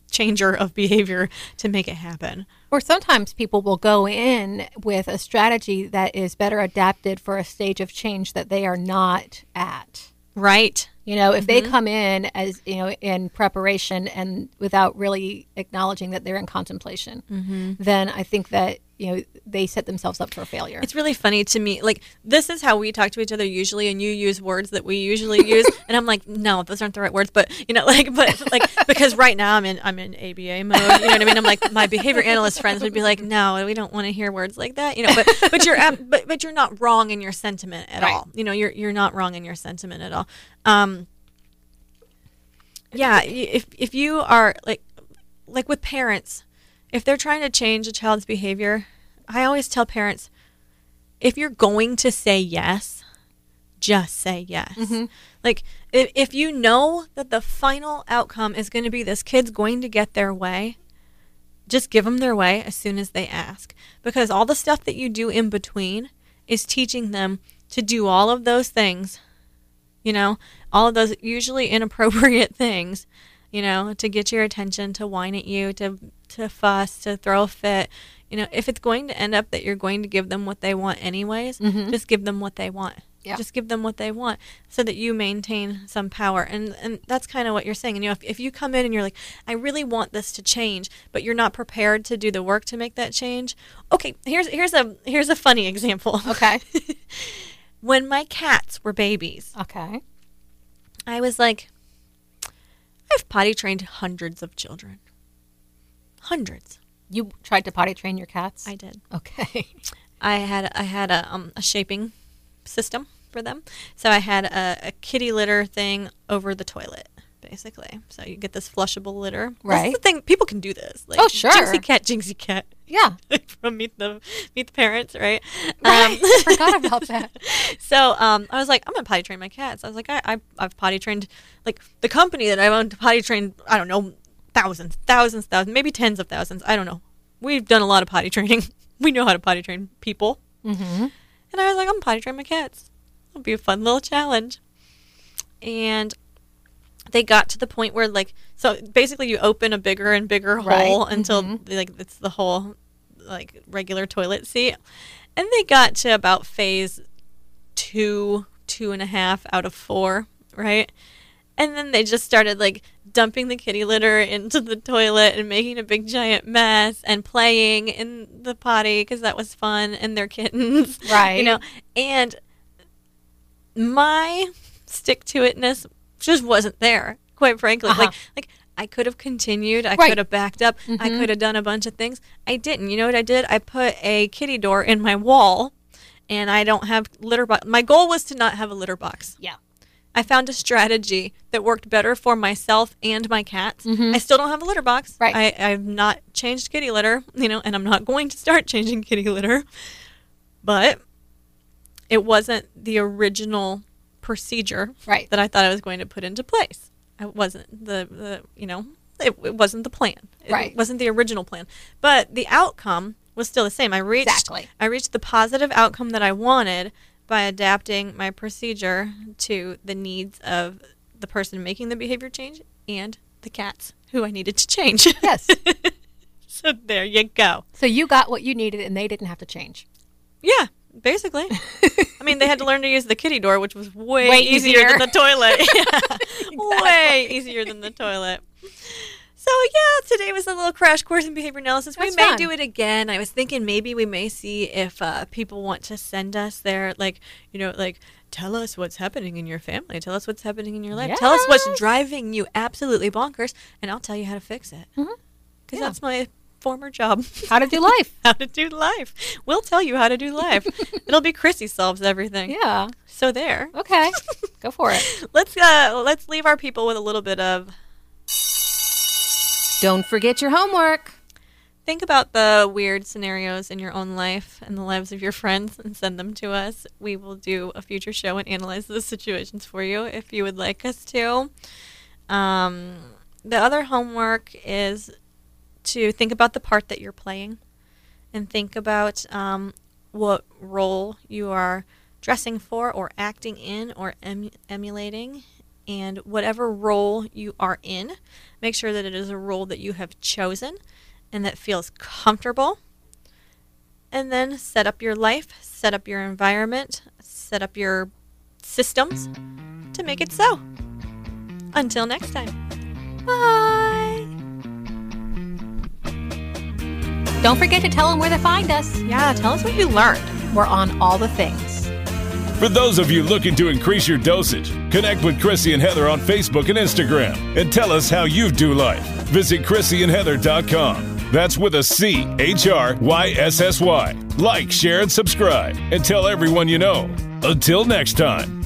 changer of behavior to make it happen. Or sometimes people will go in with a strategy that is better adapted for a stage of change that they are not at. Right. You know, if mm-hmm. they come in as, you know, in preparation and without really acknowledging that they're in contemplation, mm-hmm. then I think that, you know, they set themselves up for failure. It's really funny to me. Like, this is how we talk to each other usually, and you use words that we usually use, and I'm like, no, those aren't the right words. But, you know, like, but like, because right now I'm in I'm in A B A mode. You know what I mean? I'm like, my behavior analyst friends would be like, no, we don't want to hear words like that. You know, but but you're ab- but but you're not wrong in your sentiment at right. all. You know, you're you're not wrong in your sentiment at all. Um. Yeah, if if you are like like with parents. If they're trying to change a child's behavior, I always tell parents, if you're going to say yes, just say yes. Mm-hmm. Like, if, if you know that the final outcome is going to be this kid's going to get their way, just give them their way as soon as they ask. Because all the stuff that you do in between is teaching them to do all of those things, you know, all of those usually inappropriate things, you know, to get your attention, to whine at you, to... to fuss, to throw a fit. You know, if it's going to end up that you're going to give them what they want anyways, mm-hmm. just give them what they want. Yeah. Just give them what they want so that you maintain some power. And and that's kind of what you're saying. And, you know, if, if you come in and you're like, I really want this to change, but you're not prepared to do the work to make that change. Okay, here's here's a here's a funny example. Okay. When my cats were babies. Okay. I was like, I've potty trained hundreds of children. Hundreds. You tried to potty train your cats? I did. Okay. I had I had a um, a shaping system for them, so I had a, a kitty litter thing over the toilet, basically. So you get this flushable litter. Right. That's the thing. People can do this. Like, oh sure. Jinxie cat, Jinxie cat. Yeah. From Meet the Meet the Parents, right? Right. Um, I forgot about that. So um, I was like, I'm gonna potty train my cats. I was like, I, I I've potty trained, like the company that I owned potty trained. I don't know. Thousands, thousands, thousands, maybe tens of thousands. I don't know. We've done a lot of potty training. We know how to potty train people. Mm-hmm. And I was like, I'm potty training my cats. It'll be a fun little challenge. And they got to the point where, like, so basically you open a bigger and bigger right. hole until, mm-hmm. like, it's the whole, like, regular toilet seat. And they got to about phase two, two and a half out of four, right? And then they just started, like, dumping the kitty litter into the toilet and making a big giant mess and playing in the potty because that was fun, and they're kittens. Right. You know, and my stick-to-itness just wasn't there, quite frankly. Uh-huh. Like, like I could have continued. I right. could have backed up. Mm-hmm. I could have done a bunch of things. I didn't. You know what I did? I put a kitty door in my wall, and I don't have litter box. My goal was to not have a litter box. Yeah. I found a strategy that worked better for myself and my cats. Mm-hmm. I still don't have a litter box. Right. I, I've not changed kitty litter, you know, and I'm not going to start changing kitty litter. But it wasn't the original procedure right. that I thought I was going to put into place. It wasn't the, the you know, it, it wasn't the plan. It right. wasn't the original plan. But the outcome was still the same. I reached, exactly. I reached the positive outcome that I wanted by adapting my procedure to the needs of the person making the behavior change and the cats who I needed to change. Yes. So there you go. So you got what you needed and they didn't have to change. Yeah, basically. I mean, they had to learn to use the kitty door, which was way, way easier. easier than the toilet. Yeah. Exactly. Way easier than the toilet. So, yeah, today was a little crash course in behavior analysis. That's we may fun. do it again. I was thinking maybe we may see if uh, people want to send us their, like, you know, like, tell us what's happening in your family. Tell us what's happening in your life. Yes. Tell us what's driving you absolutely bonkers, and I'll tell you how to fix it. Because mm-hmm. yeah. that's my former job. How to do life. How to do life. We'll tell you how to do life. It'll be Chrissy Solves Everything. Yeah. So there. Okay. Go for it. Let's uh, let's leave our people with a little bit of... Don't forget your homework. think about the weird scenarios in your own life and the lives of your friends and send them to us. We will do a future show and analyze those situations for you if you would like us to. Um, the other homework is to think about the part that you're playing and think about um, what role you are dressing for or acting in or em- emulating. And whatever role you are in, make sure that it is a role that you have chosen and that feels comfortable. And then set up your life, set up your environment, set up your systems to make it so. Until next time. Bye. Don't forget to tell them where to find us. Yeah, tell us what you learned. We're on all the things. For those of you looking to increase your dosage, connect with Chrissy and Heather on Facebook and Instagram and tell us how you do life. Visit Chrissy and Heather dot com. That's with a C H R Y S S Y. Like, share, and subscribe. And tell everyone you know. Until next time.